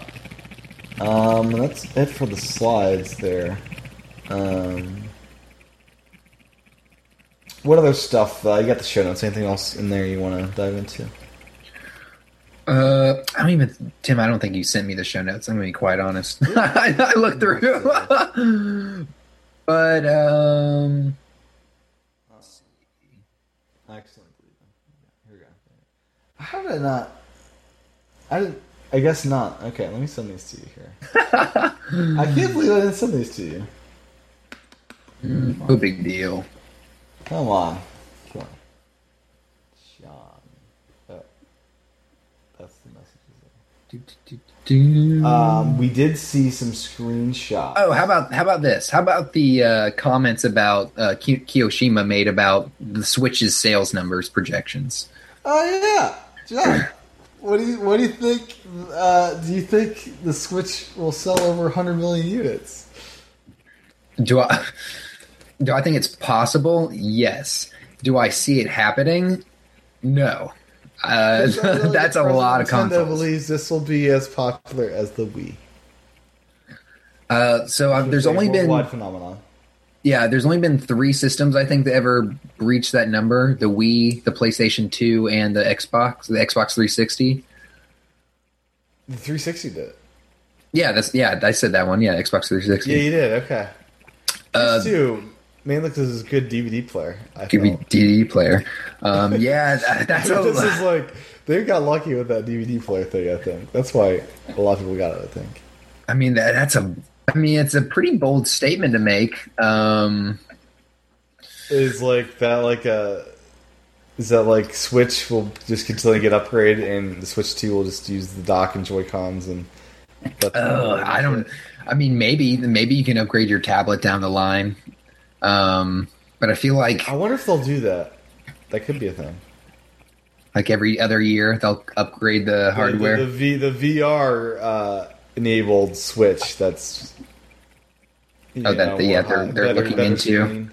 Um, that's it for the slides there. Um, what other stuff? Uh, you got the show notes. Anything else in there you want to dive into? Uh, I don't even, Tim, I don't think you sent me the show notes. I'm going to be quite honest. I, I looked through. But, um... let's see. Excellent. Here we go. How did I not... I didn't, I guess not. Okay, let me send these to you here. I can't believe I didn't send these to you. Mm, no big deal. Come on. Come on. Um, we did see some screenshots. Oh, how about how about this? How about the uh, comments about uh, Ki- Kiyoshima made about the Switch's sales numbers projections? Oh yeah, John. what do you what do you think? Uh, do you think the Switch will sell over one hundred million units? Do I do I think it's possible? Yes. Do I see it happening? No. Uh, that's a lot of content. Nintendo believes this will be as popular as the Wii. Uh, so um, there's only been phenomenon. Yeah, there's only been three systems I think that ever reached that number: the Wii, the PlayStation two, and the Xbox, the Xbox three sixty. The three sixty did it. Yeah, that's yeah. I said that one. Yeah, Xbox three sixty. Yeah, you did. Okay. Uh, two. Mainly because it's a good D V D player. I good felt. D V D player. Um, yeah, that, that's a This is like, they got lucky with that D V D player thing, I think. That's why a lot of people got it, I think. I mean, that, that's a, I mean, it's a pretty bold statement to make. Um, is like that like a, is that like Switch will just continue to get upgraded and the Switch two will just use the dock and Joy-Cons and... Oh, I don't, I mean, maybe, maybe you can upgrade your tablet down the line. Um, but I feel like I wonder if they'll do that. That could be a thing. Like every other year, they'll upgrade the yeah, hardware. The, the, the, v, the V R uh, enabled Switch. That's oh, know, that the, yeah, they're they're better, looking better into. Screen.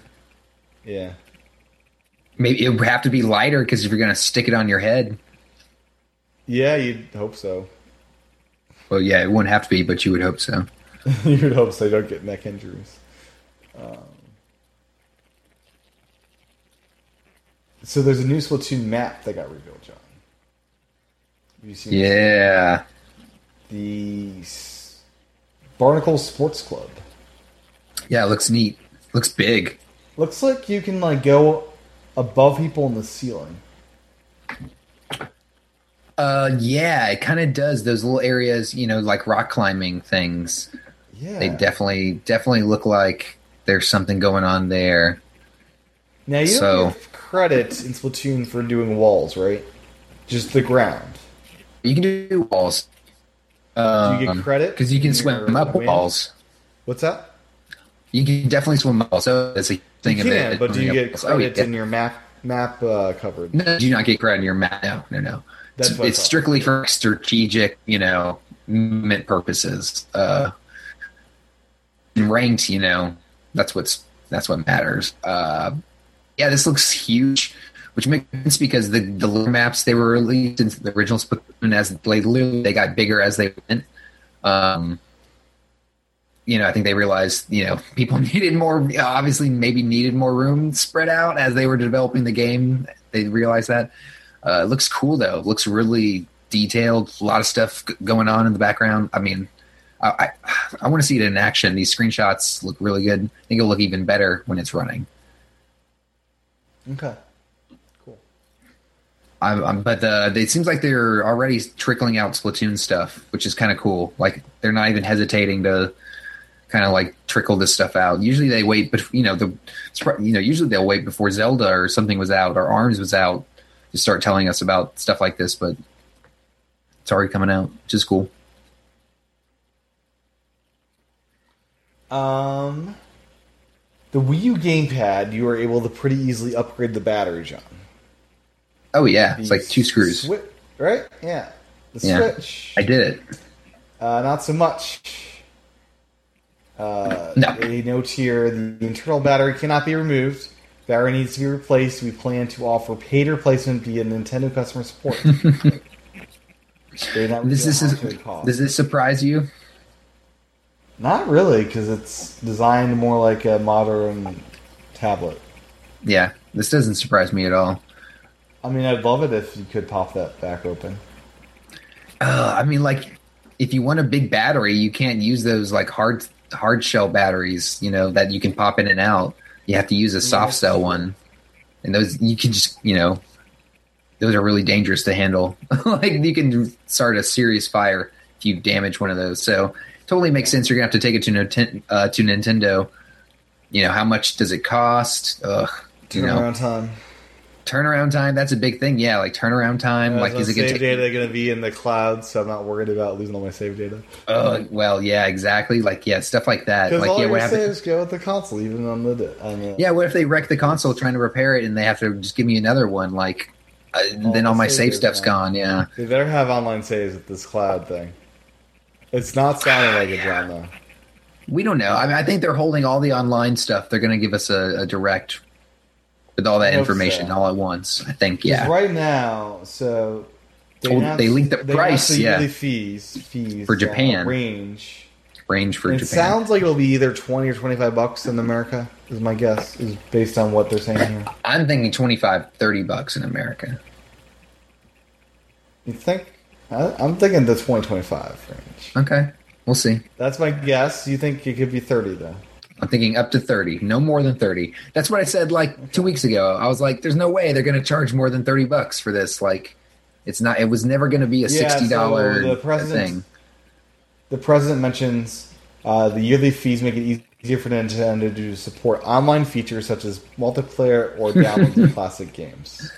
Yeah, maybe it would have to be lighter because if you're gonna stick it on your head. Yeah, you'd hope so. Well, yeah, it wouldn't have to be, but you would hope so. You would hope so. You don't get neck injuries. Um, so there's a new Splatoon map that got revealed, John. Have you seen yeah. The Barnacle Sports Club. Yeah, it looks neat. It looks big. Looks like you can like go above people in the ceiling. Uh, yeah, it kind of does. Those little areas, you know, like rock climbing things. Yeah. They definitely definitely look like there's something going on there. Now, you so, don't give credit in Splatoon for doing walls, right? Just the ground. You can do walls. Um, do you get credit? Because you can swim up win? walls. What's that? You can definitely swim up walls. So that's a thing you can, of it. But do you get walls. credit oh, yeah. in your map, map uh, coverage? No, you do not get credit in your map. No, no, no. That's it's it's strictly for strategic, you know, movement purposes. Uh, ranked, you know, that's what's that's what matters. Uh, yeah, this looks huge, which makes sense because the the little maps they were released in the original Splatoon as they literally they got bigger as they went. Um, you know, I think they realized you know people needed more, obviously maybe needed more room spread out as they were developing the game. They realized that. Uh, it looks cool, though. It looks really detailed. A lot of stuff g- going on in the background. I mean, I I, I want to see it in action. These screenshots look really good. I think it'll look even better when it's running. Okay. Cool. I'm, I'm, but uh, it seems like they're already trickling out Splatoon stuff, which is kind of cool. Like, they're not even hesitating to kind of, like, trickle this stuff out. Usually they wait, but you know, the you know, usually they'll wait before Zelda or something was out or ARMS was out. Just start telling us about stuff like this, but it's already coming out, which is cool. Um, the Wii U gamepad, you were able to pretty easily upgrade the battery, John. Oh, yeah. The it's like two screws. Swi- right? Yeah. The yeah. Switch. I did it. Uh, not so much. Uh, no. They note here, the internal battery cannot be removed. Battery needs to be replaced. We plan to offer paid replacement via Nintendo customer support. Does this, is, does this surprise you? Not really, because it's designed more like a modern tablet. Yeah, this doesn't surprise me at all. I mean, I'd love it if you could pop that back open. Uh, I mean, like, if you want a big battery, you can't use those like hard hard shell batteries, you know, that you can pop in and out. You have to use a soft cell one, and those you can just you know, those are really dangerous to handle. Like you can start a serious fire if you damage one of those. So totally makes sense. You're gonna have to take it to Nintendo. Uh, to Nintendo, you know how much does it cost? Ugh, turnaround time. Turnaround time. That's a big thing. Yeah, like turnaround time. Yeah, like is it gonna save data gonna be in the cloud? So I'm not worried about losing all my save data. Oh well, yeah, exactly. Like yeah, stuff like that. Because like, all yeah, your what saves go with the console, even on the, on the yeah. What if they wreck the console trying to repair it, and they have to just give me another one? Like uh, all then all my save stuff's gone. gone. Yeah, they better have online saves with this cloud thing. It's not sounding like a John though. We don't know. I mean, I think they're holding all the online stuff. They're gonna give us a, a direct. With all that information so. all at once, I think. Yeah. Right now, so they, oh, they linked the they price, the yeah, fees, fees for Japan range, range for and Japan. It sounds like it'll be either twenty or twenty-five bucks in America. Is my guess is based on what they're saying here. I'm thinking twenty-five, thirty bucks in America. You think? I, I'm thinking the twenty, twenty-five range. Okay, we'll see. That's my guess. You think it could be thirty though? I'm thinking up to thirty, no more than thirty. That's what I said like two weeks ago. I was like, there's no way they're going to charge more than thirty bucks for this. Like, it's not, it was never going to be a sixty dollars yeah, so the president, thing. The president mentions uh, the yearly fees make it easier for Nintendo to support online features such as multiplayer or download classic games.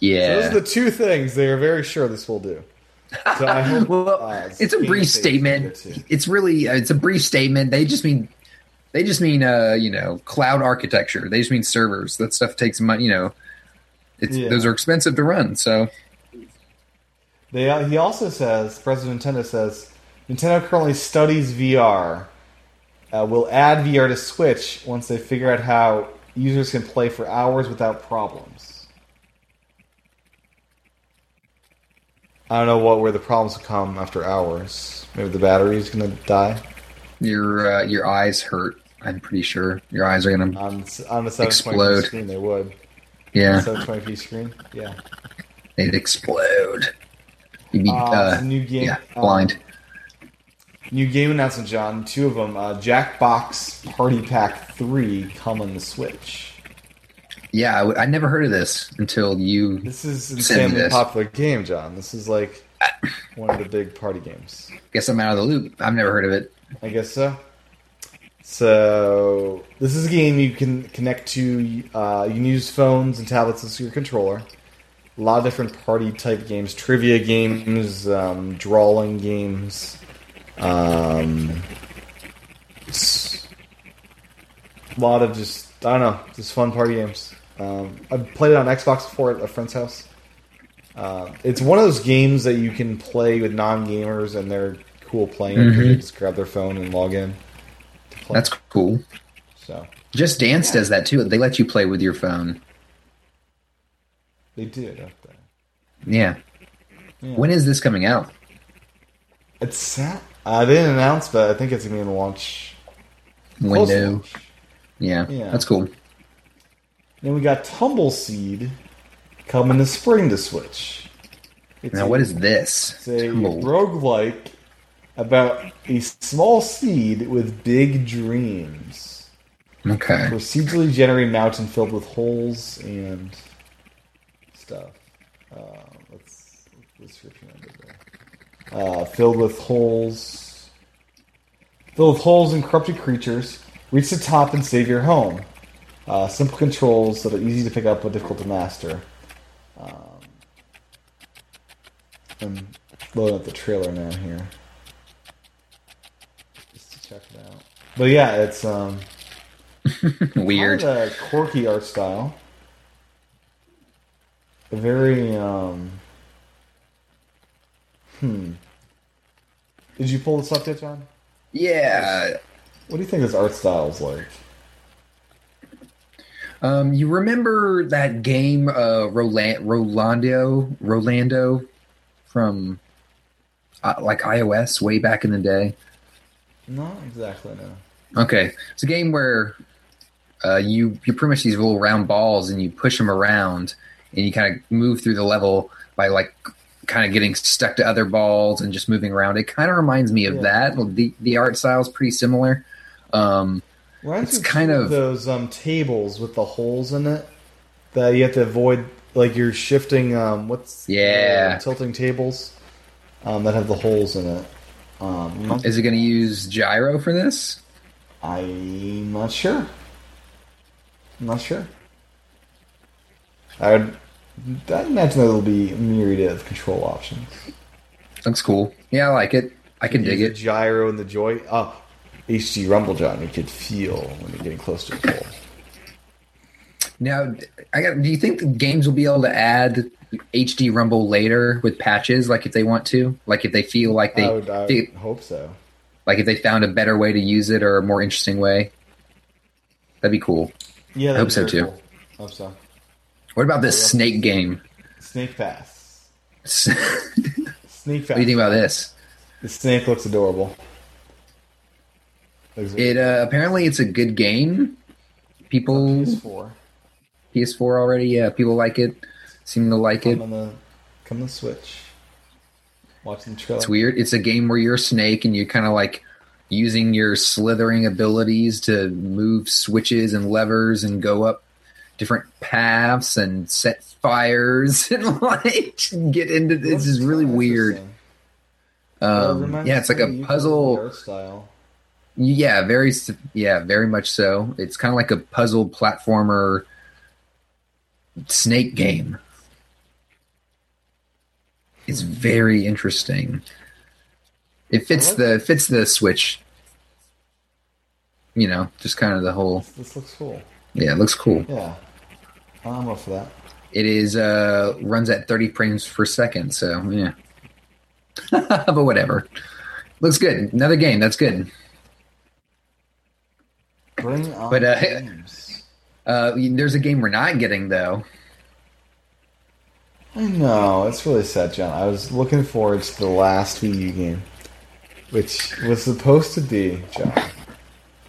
Yeah. So those are the two things they are very sure this will do. So I hope, well, uh, it's a brief statement. It's really, uh, it's a brief statement. They just mean, They just mean, uh, you know, cloud architecture. They just mean servers. That stuff takes money, you know. It's, yeah. Those are expensive to run, so They he also says, President Nintendo says, Nintendo currently studies V R. Uh, we'll add V R to Switch once they figure out how users can play for hours without problems. I don't know what where the problems will come after hours. Maybe the battery's gonna die. Your uh, your eyes hurt. I'm pretty sure your eyes are gonna on, on the explode. Screen, they would. Yeah. On the seven twenty p screen. Yeah. They'd explode. You'd be uh, uh, new game. Yeah, blind. Um, New game announcement, John. Two of them. Uh, Jackbox Party Pack three come on the Switch. Yeah, I, w- I never heard of this until you. This is an insanely popular game, John. This is like one of the big party games. Guess I'm out of the loop. I've never heard of it. I guess so. So this is a game you can connect to. Uh, you can use phones and tablets as your controller. A lot of different party type games, trivia games, um, drawing games. Um, a lot of just, I don't know, just fun party games. Um, I've played it on Xbox before at a friend's house. Uh, it's one of those games that you can play with non-gamers and they're cool playing. Mm-hmm. They just grab their phone and log in to play. That's cool. So, Just Dance does that too. They let you play with your phone. They do, don't they? Yeah. yeah. When is this coming out? It's I didn't announce, but I think it's gonna be in the launch window. Launch. Yeah, yeah, that's cool. Then we got Tumbleseed coming this spring to Switch. It's now, a, what is this? It's a Tumble. roguelike about a small seed with big dreams. Okay. Procedurally generated mountain filled with holes and stuff. Uh, what's the description of it? Uh, filled with holes, filled with holes and corrupted creatures. Reach the top and save your home. Uh, simple controls that are easy to pick up but difficult to master. Um, I'm loading up the trailer now here, just to check it out. But yeah, it's um, weird, kind of a quirky art style, a very um. Hmm. Did you pull this up yet, John? Yeah. What do you think this art style is like? Um, you remember that game, uh, Roland- Rolando, Rolando, from uh, like iOS way back in the day? Not exactly. No. Okay, it's a game where uh, you you pretty much these little round balls and you push them around and you kind of move through the level by like. Kind of getting stuck to other balls and just moving around. It kind of reminds me of yeah. that. The the art style is pretty similar. Um, it's kind of those um, tables with the holes in it that you have to avoid. Like you're shifting. Um, what's yeah uh, tilting tables um, that have the holes in it. Um, is it going to use gyro for this? I'm not sure. I'm not sure. I would. I imagine there'll be a myriad of control options. Looks cool. Yeah, I like it. I can dig it. Gyro and the joy. Oh, H D Rumble John. You could feel when you're getting close to a goal. Now, I got. Do you think the games will be able to add H D Rumble later with patches? Like if they want to, like if they feel like they. I would, I feel, hope so. Like if they found a better way to use it or a more interesting way. That'd be cool. Yeah, I hope so too. Cool. I hope so. What about this snake game? Snake Pass. Snake Pass. What do you think about this? The snake looks adorable. It uh, apparently it's a good game. People P S four. P S four already. Yeah, people like it. Seem to like come it. On the, come on the Switch. Watching the trailer. It's weird. It's a game where you're a snake and you're kind of like using your slithering abilities to move switches and levers and go up different paths and set fires and like get into this is really weird. Um, well, it yeah, it's like a puzzle style. Yeah, very yeah, very much so. It's kind of like a puzzle platformer snake game. It's very interesting. It fits like the it. fits the Switch. You know, just kind of the whole. This looks cool. Yeah, it looks cool. Yeah. I'm up for that. It is uh, runs at thirty frames per second, so yeah. But whatever. Looks good. Another game. That's good. Bring on but, uh, games. Uh, there's a game we're not getting, though. I know. It's really sad, John. I was looking forward to the last Wii U game, which was supposed to be, John,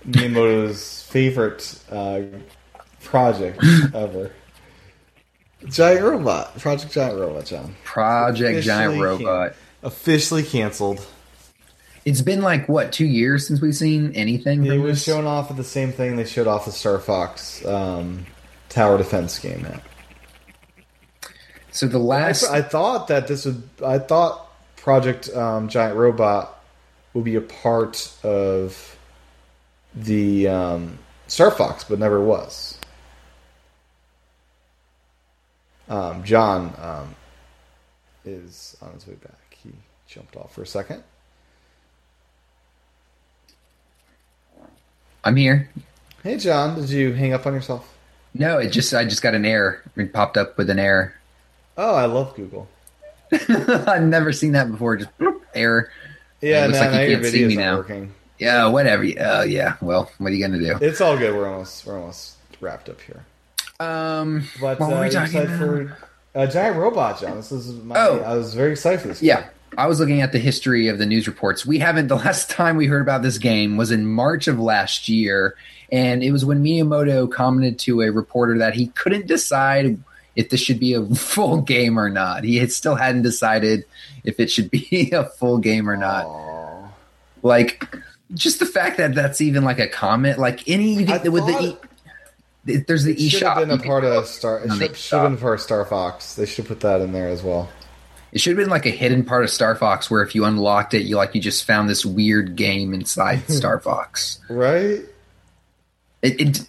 Miyamoto's favorite uh, project ever. Giant Robot. Project Giant Robot, John. Project Giant Robot. Can- officially canceled. It's been like, what, two years since we've seen anything? It was shown off at the same thing they showed off the Star Fox um, tower defense game at. So the last... I, I thought that this would... I thought Project um, Giant Robot would be a part of the um, Star Fox, but never was. Um, John um, is on his way back. He jumped off for a second. I'm here. Hey, John. Did you hang up on yourself? No, it just I just got an error. It popped up with an error. Oh, I love Google. I've never seen that before. Just bloop, error. Yeah, it looks no, like no, you can't see me now. Working. Yeah, whatever. Oh, uh, yeah. Well, what are you gonna do? It's all good. We're almost we're almost wrapped up here. Um, but what uh, were we talking about? For uh, Giant Robot, John. This is my. Oh. I was very excited for this. Yeah. Game. I was looking at the history of the news reports. We haven't, the last time we heard about this game was in March of last year, and it was when Miyamoto commented to a reporter that he couldn't decide if this should be a full game or not. He had still hadn't decided if it should be a full game or not. Aww. Like, just the fact that that's even like a comment, like any, the, with the e, there's the eShop. Should have been a part of Star, it should, should have been part of Star Fox. They should put that in there as well. It should have been like a hidden part of Star Fox where if you unlocked it, you like you just found this weird game inside Star Fox. Right? It, it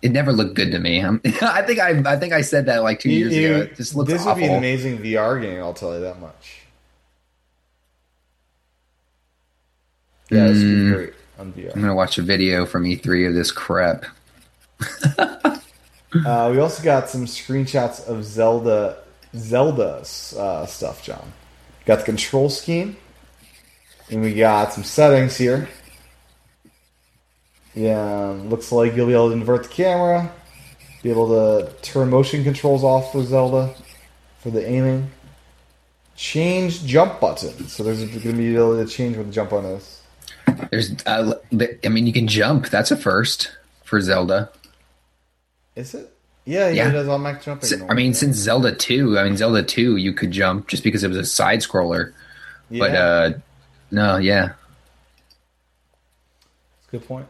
it never looked good to me. I'm, I think I I think I said that like two you, years you, ago. It just looks this awful. This would be an amazing V R game, I'll tell you that much. Yeah, this would be great on V R. I'm going to watch a video from E three of this crap. uh, we also got some screenshots of Zelda... Zelda's uh, stuff, John. Got the control scheme, and we got some settings here. Yeah, looks like you'll be able to invert the camera, be able to turn motion controls off for Zelda for the aiming. Change jump button. So there's going to be the ability to change what the jump button is. There's, uh, I mean, you can jump. That's a first for Zelda. Is it? Yeah, yeah, it does all max jumping. So, I mean, since Zelda two, I mean, Zelda two, you could jump just because it was a side-scroller. Yeah. But, uh, no, yeah. That's a good point.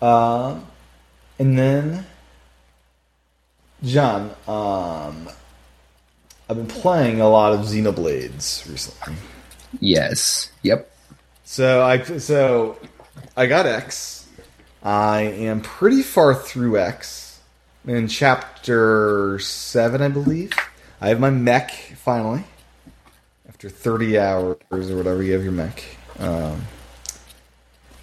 Uh, and then, John, um, I've been playing a lot of Xenoblades recently. Yes, yep. So I, so I got X. I am pretty far through X. In chapter seven, I believe. I have my mech, finally. After thirty hours or whatever, you have your mech. Um,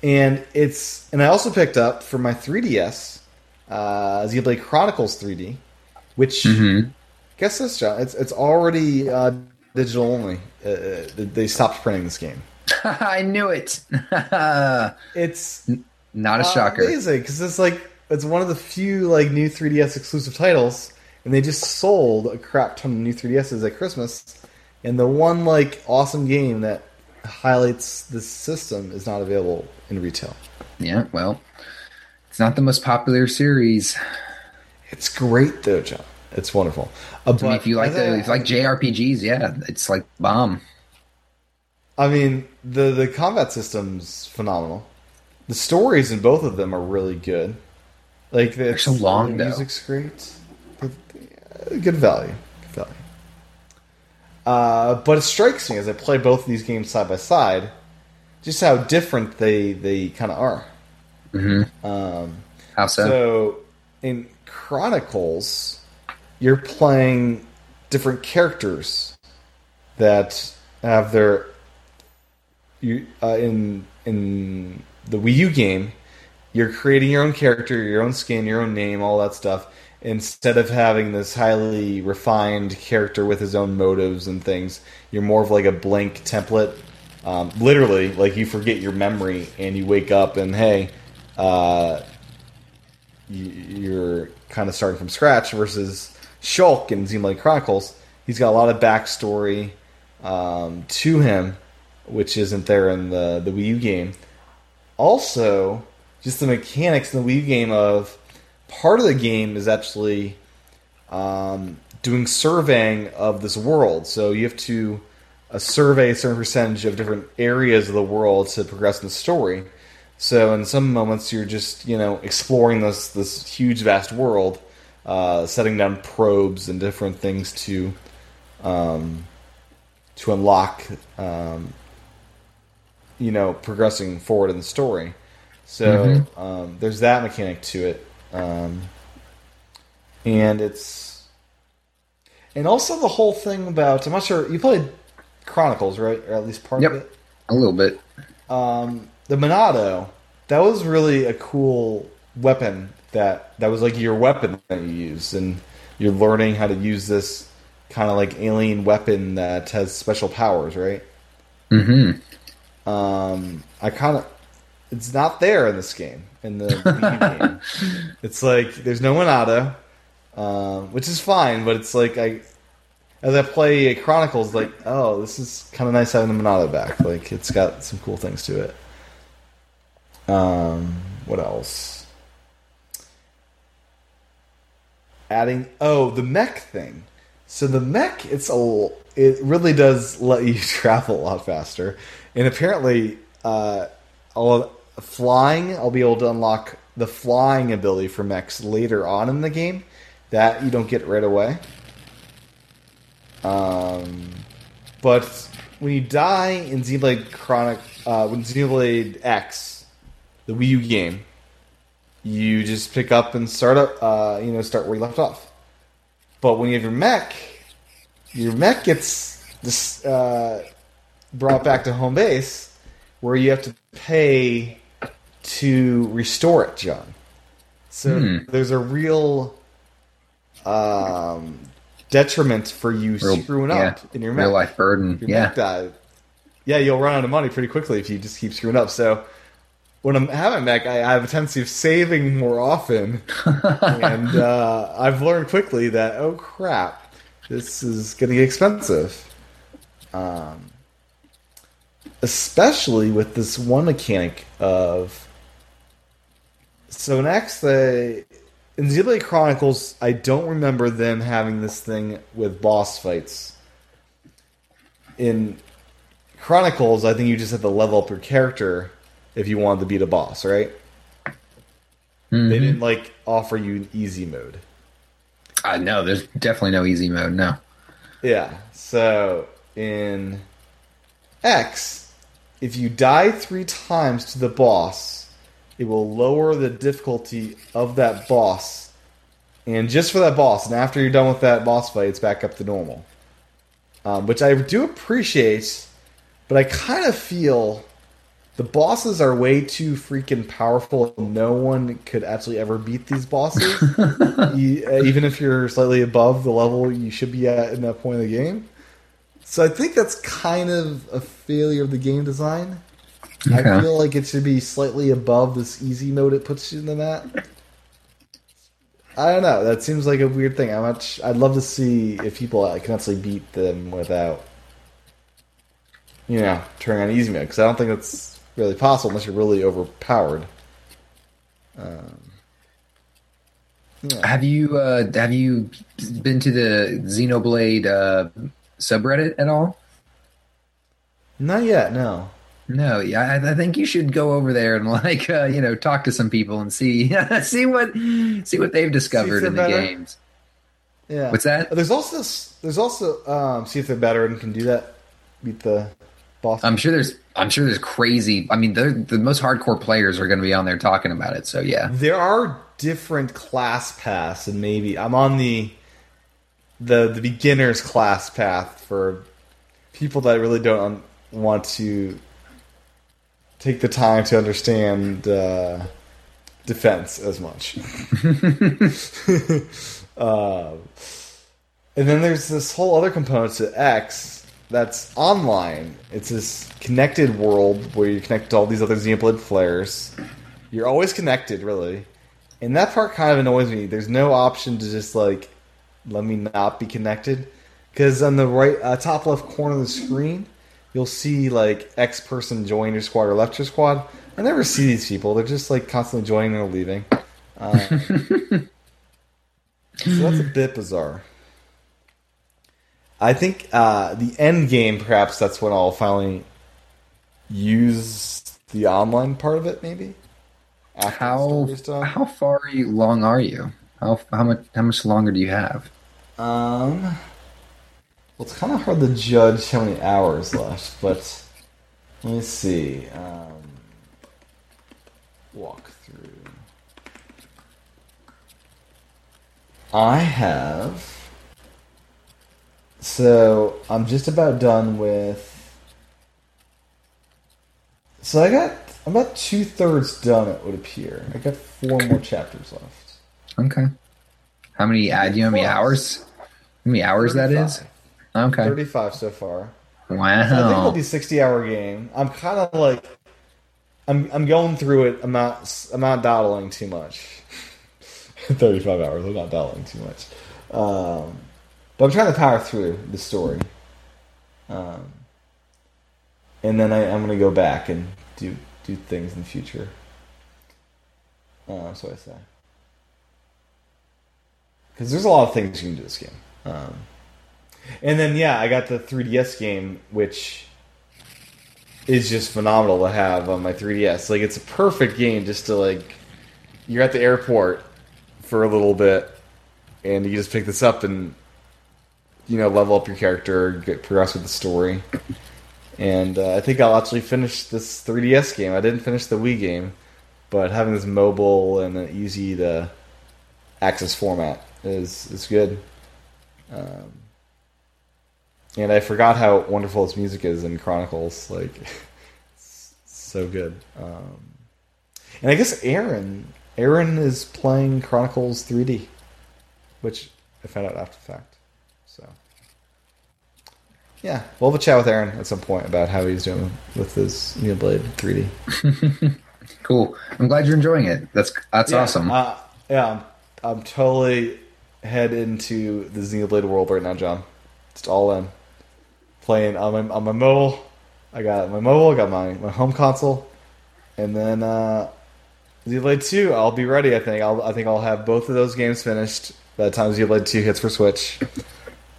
and it's and I also picked up, for my three D S, uh, Xenoblade Chronicles three D, which, mm-hmm. guess this, John, it's, it's already uh, digital only. Uh, they stopped printing this game. I knew it! It's... Not a uh, shocker. Amazing, because it's like it's one of the few like new three D S exclusive titles, and they just sold a crap ton of new three D Ss at Christmas. And the one like awesome game that highlights this system is not available in retail. Yeah, well, it's not the most popular series. It's great though, John. It's wonderful. Uh, but I mean, if you like the, if you like J R P Gs, yeah, it's like bomb. I mean, the the combat system's phenomenal. The stories in both of them are really good. Like they're so long. The music's though. Great. Good value. Good value. Uh, but it strikes me as I play both of these games side by side, just how different they they kind of are. Mm-hmm. Um, how so? So in Chronicles, you're playing different characters that have their you uh, in in. The Wii U game, you're creating your own character, your own skin, your own name, all that stuff. instead of having this highly refined character with his own motives and things, you're more of like a blank template. Um, literally, like, you forget your memory and you wake up and, hey, uh, you're kind of starting from scratch. Versus Shulk in Xenoblade Chronicles, he's got a lot of backstory um, to him, which isn't there in the, the Wii U game. Also, just the mechanics in the Wii U game of part of the game is actually um, doing surveying of this world. So you have to uh, survey a certain percentage of different areas of the world to progress in the story. So in some moments you're just, you know, exploring this this huge vast world, uh, setting down probes and different things to um, to unlock, um, you know, progressing forward in the story. So mm-hmm. um, there's that mechanic to it. Um, and it's, and also the whole thing about, I'm not sure, you played Chronicles, right? Or at least part yep, of it? A little bit. Um, the Monado, that was really a cool weapon that, that was like your weapon that you use, and you're learning how to use this kind of like alien weapon that has special powers, right? Mm-hmm. Um, I kind of, it's not there in this game. In the Wii game, it's like there's no Monado, um, which is fine. But it's like I, as I play Chronicles, like, oh, this is kind of nice having the Monado back. Like, it's got some cool things to it. Um, what else? Adding oh the mech thing. So the mech, it's a it really does let you travel a lot faster, and apparently, uh, all. Of, Flying, I'll be able to unlock the flying ability for mechs later on in the game. That you don't get right away. Um, but when you die in Xenoblade Chronic, uh, when Xenoblade X, the Wii U game, you just pick up and start up. Uh, you know, start where you left off. But when you have your mech, your mech gets this, uh, brought back to home base, where you have to pay to restore it, John. So hmm. there's a real um, detriment for you real, screwing yeah. up in your mech. Real life burden. Your yeah. mech dive. Yeah, you'll run out of money pretty quickly if you just keep screwing up. So when I'm having mech, I, I have a tendency of saving more often. and uh, I've learned quickly that, oh crap, this is getting expensive. Um Especially with this one mechanic of... So next, they... in Xenoblade Chronicles, I don't remember them having this thing with boss fights. In Chronicles, I think you just had to level up your character if you wanted to beat a boss, right? Mm-hmm. They didn't, like, offer you an easy mode. Uh, no, there's definitely no easy mode, no. Yeah, so in X... if you die three times to the boss, it will lower the difficulty of that boss. And just for that boss, and after you're done with that boss fight, it's back up to normal. Um, which I do appreciate, but I kind of feel the bosses are way too freaking powerful. No one could actually ever beat these bosses. you, even if you're slightly above the level you should be at in that point of the game. So I think that's kind of a failure of the game design. Okay. I feel like it should be slightly above this easy mode it puts you in the map. I don't know. That seems like a weird thing. How much? I'd love to see if people can actually beat them without, you know, turning on easy mode. Because I don't think that's really possible unless you're really overpowered. Um, yeah. Have you uh, have you been to the Xenoblade Uh, subreddit at all? Not yet, no. No, yeah, I, I think you should go over there and like uh, you know talk to some people and see see what see what they've discovered in the better. games. Yeah, what's that? There's also there's also um, see if they're better and can do that, beat the boss. I'm sure there's I'm sure there's crazy. I mean, the most hardcore players are going to be on there talking about it. So yeah, there are different class paths, and maybe I'm on the. The, the beginner's class path for people that really don't want to take the time to understand uh, defense as much. uh, and then there's this whole other component to X that's online. It's this connected world where you connect to all these other Xenoblade players. You're always connected, really. And that part kind of annoys me. There's no option to just, like, let me not be connected. Because on the right uh, top left corner of the screen, you'll see, like, X person joined your squad or left your squad. I never see these people. They're just, like, constantly joining or leaving. Uh, so that's a bit bizarre. I think uh, the end game, perhaps that's when I'll finally use the online part of it, maybe. How how far are you, long are you? How how much how much longer do you have? Um, well, it's kind of hard to judge how many hours left, but let me see. Um, walk through. I have. So I'm just about done with. So I got. I'm about two-thirds done, it would appear. I got four more chapters left. Okay. How many, uh, do you know how many hours? How many hours that is? Okay. thirty-five so far. Wow. So I think it'll be a sixty-hour game. I'm kind of like... I'm I'm going through it. I'm not, I'm not dawdling too much. thirty-five hours. I'm not dawdling too much. Um, but I'm trying to power through the story. Um, and then I, I'm going to go back and do... do things in the future. Uh, that's what I say. Because there's a lot of things you can do this game. Um, and then, yeah, I got the three D S game, which is just phenomenal to have on my three D S. Like, it's a perfect game just to, like, you're at the airport for a little bit, and you just pick this up and, you know, level up your character, get progress with the story. And uh, I think I'll actually finish this three D S game. I didn't finish the Wii game, but having this mobile and an easy-to-access format is is good. Um, and I forgot how wonderful its music is in Chronicles. Like, it's so good. Um, and I guess Aaron, Aaron is playing Chronicles three D, which I found out after the fact. So. Yeah, we'll have a chat with Aaron at some point about how he's doing with his Xenoblade three D. Cool. I'm glad you're enjoying it. That's that's yeah, awesome. Uh, yeah, I'm, I'm totally head into the Xenoblade world right now, John. Just all in. Playing on my, on my mobile. I got my mobile. I got my, my home console. And then uh, Xenoblade two, I'll be ready, I think. I'll, I think I'll have both of those games finished by the time Xenoblade two hits for Switch.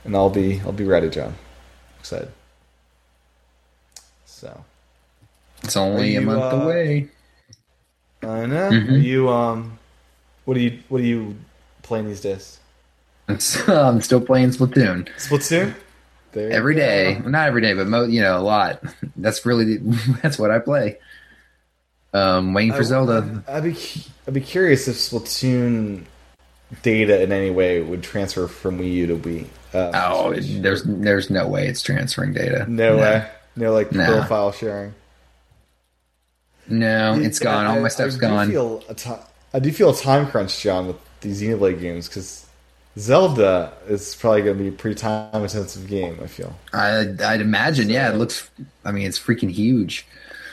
And I'll be I'll be ready, John. Excited. So it's only you, a month uh, away. I know. Mm-hmm. Are you um, what are you what are you playing these days? I'm still playing Splatoon. Splatoon. There every day, well, not every day, but mo- you know, a lot. That's really that's what I play. Um, waiting for I, Zelda. I'd be I'd be curious if Splatoon data in any way would transfer from Wii U to Wii. Uh, oh, it, there's there's no way it's transferring data. No, no. way. No, like, no. Profile sharing. No, it's yeah, gone. I, All my stuff's I gone. Feel a t- I do feel a time crunch, John, with these Xenoblade games, because Zelda is probably going to be a pretty time-intensive game, I feel. I, I'd imagine, so, yeah. It looks... I mean, it's freaking huge.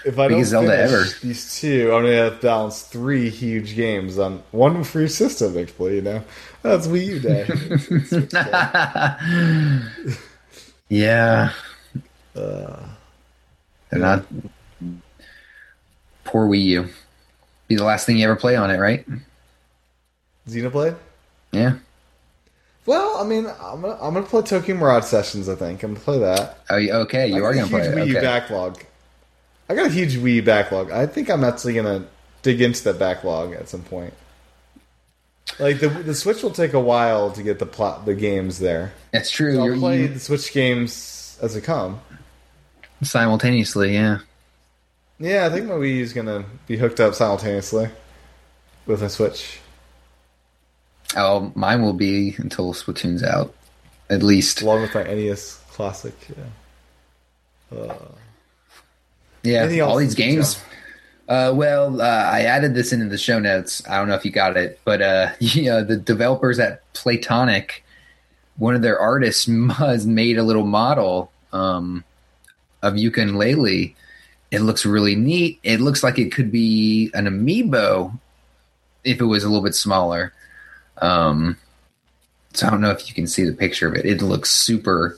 If I Biggest don't Zelda ever. These two, I'm going to have to balance three huge games on one free system, actually, you know? That's Wii U Day. It's, it's day. Yeah. Uh, They're not... Poor Wii U. Be the last thing you ever play on it, right? Xenoblade? Yeah. Well, I mean, I'm going to I'm gonna play Tokyo Mirage Sessions, I think. I'm going to play that. Oh, okay. You I are going to play it. Wii U okay. backlog. I got a huge Wii backlog. I think I'm actually going to dig into that backlog at some point. Like, the the Switch will take a while to get the plot, the games there. That's true. So I'll play you... the Switch games as they come. Simultaneously, yeah. Yeah, I think my Wii is going to be hooked up simultaneously with my Switch. Oh, mine will be until Splatoon's out, at least. Along with my N E S Classic, yeah. Uh... Yeah, all these games, Uh, well, uh, I added this into the show notes. I don't know if you got it, but uh, you know, the developers at Playtonic, one of their artists has made a little model um, of Yooka-Laylee. It looks really neat. It looks like it could be an amiibo if it was a little bit smaller. Um, so I don't know if you can see the picture of it. It looks super,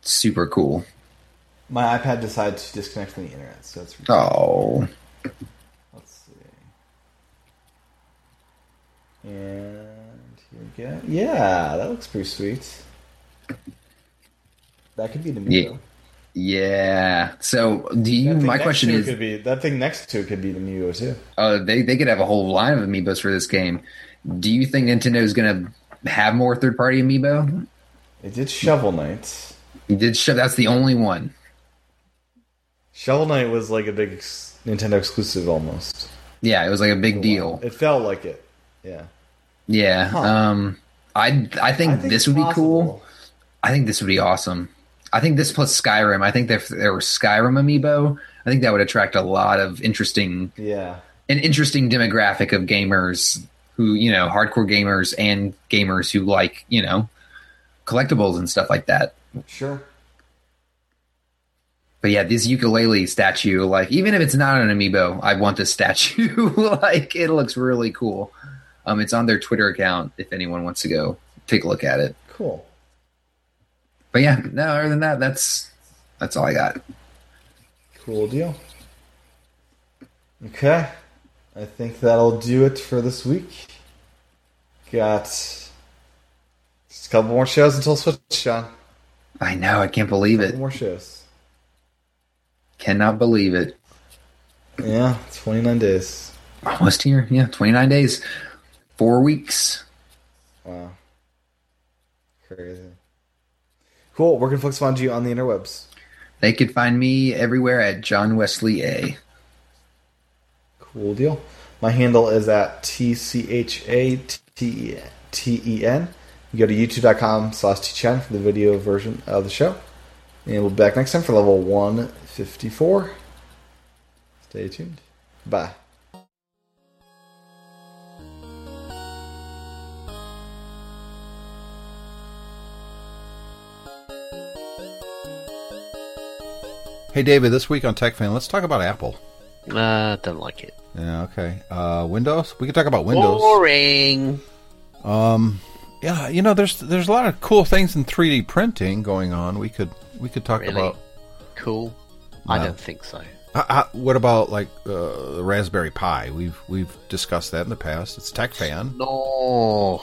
super cool. My iPad decided to disconnect from the internet, so that's ridiculous. Oh. Let's see. And here we go. Yeah, that looks pretty sweet. That could be the amiibo. Yeah. yeah. So, do you? My question is, could be, that thing next to it could be the amiibo too. Oh, uh, they they could have a whole line of amiibos for this game. Do you think Nintendo is going to have more third-party amiibo? It did Shovel Knight. It did Shovel. That's the only one. Shovel Knight was like a big ex- Nintendo exclusive almost. Yeah, it was like a big deal. It felt like it. Yeah. Yeah. Huh. Um, I I think, I think this would possible. be cool. I think this would be awesome. I think this plus Skyrim. I think if there were Skyrim amiibo, I think that would attract a lot of interesting, yeah, an interesting demographic of gamers who, you know, hardcore gamers and gamers who like, you know, collectibles and stuff like that. Sure. But yeah, this Yooka-Laylee statue, like, even if it's not an amiibo, I want this statue. Like, it looks really cool. Um, it's on their Twitter account if anyone wants to go take a look at it. Cool. But yeah, no, other than that, that's that's all I got. Cool deal. Okay. I think that'll do it for this week. Got just a couple more shows until Switch, Sean. I know, I can't believe it. More shows. Cannot believe it. Yeah, twenty-nine days. Almost here. Yeah, twenty-nine days. Four weeks. Wow. Crazy. Cool. Where can folks find you on the interwebs? They could find me everywhere at John Wesley A. Cool deal. My handle is at T C H A T E N. You go to youtube.com slash tchen for the video version of the show. And we'll be back next time for level one fifty-four. Stay tuned. Bye. Hey, David, this week on TechFan, let's talk about Apple. Uh, don't like it. Yeah, okay. Uh, Windows? We can talk about Windows. Boring. Um... Yeah, you know, there's there's a lot of cool things in three D printing going on. We could we could talk really? about cool. Uh, I don't think so. Uh, uh, what about like uh, the Raspberry Pi? We've we've discussed that in the past. It's TechFan. No,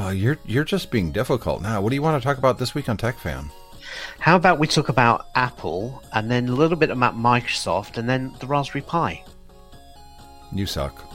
uh, you're you're just being difficult now. What do you want to talk about this week on TechFan? How about we talk about Apple and then a little bit about Microsoft and then the Raspberry Pi? You suck.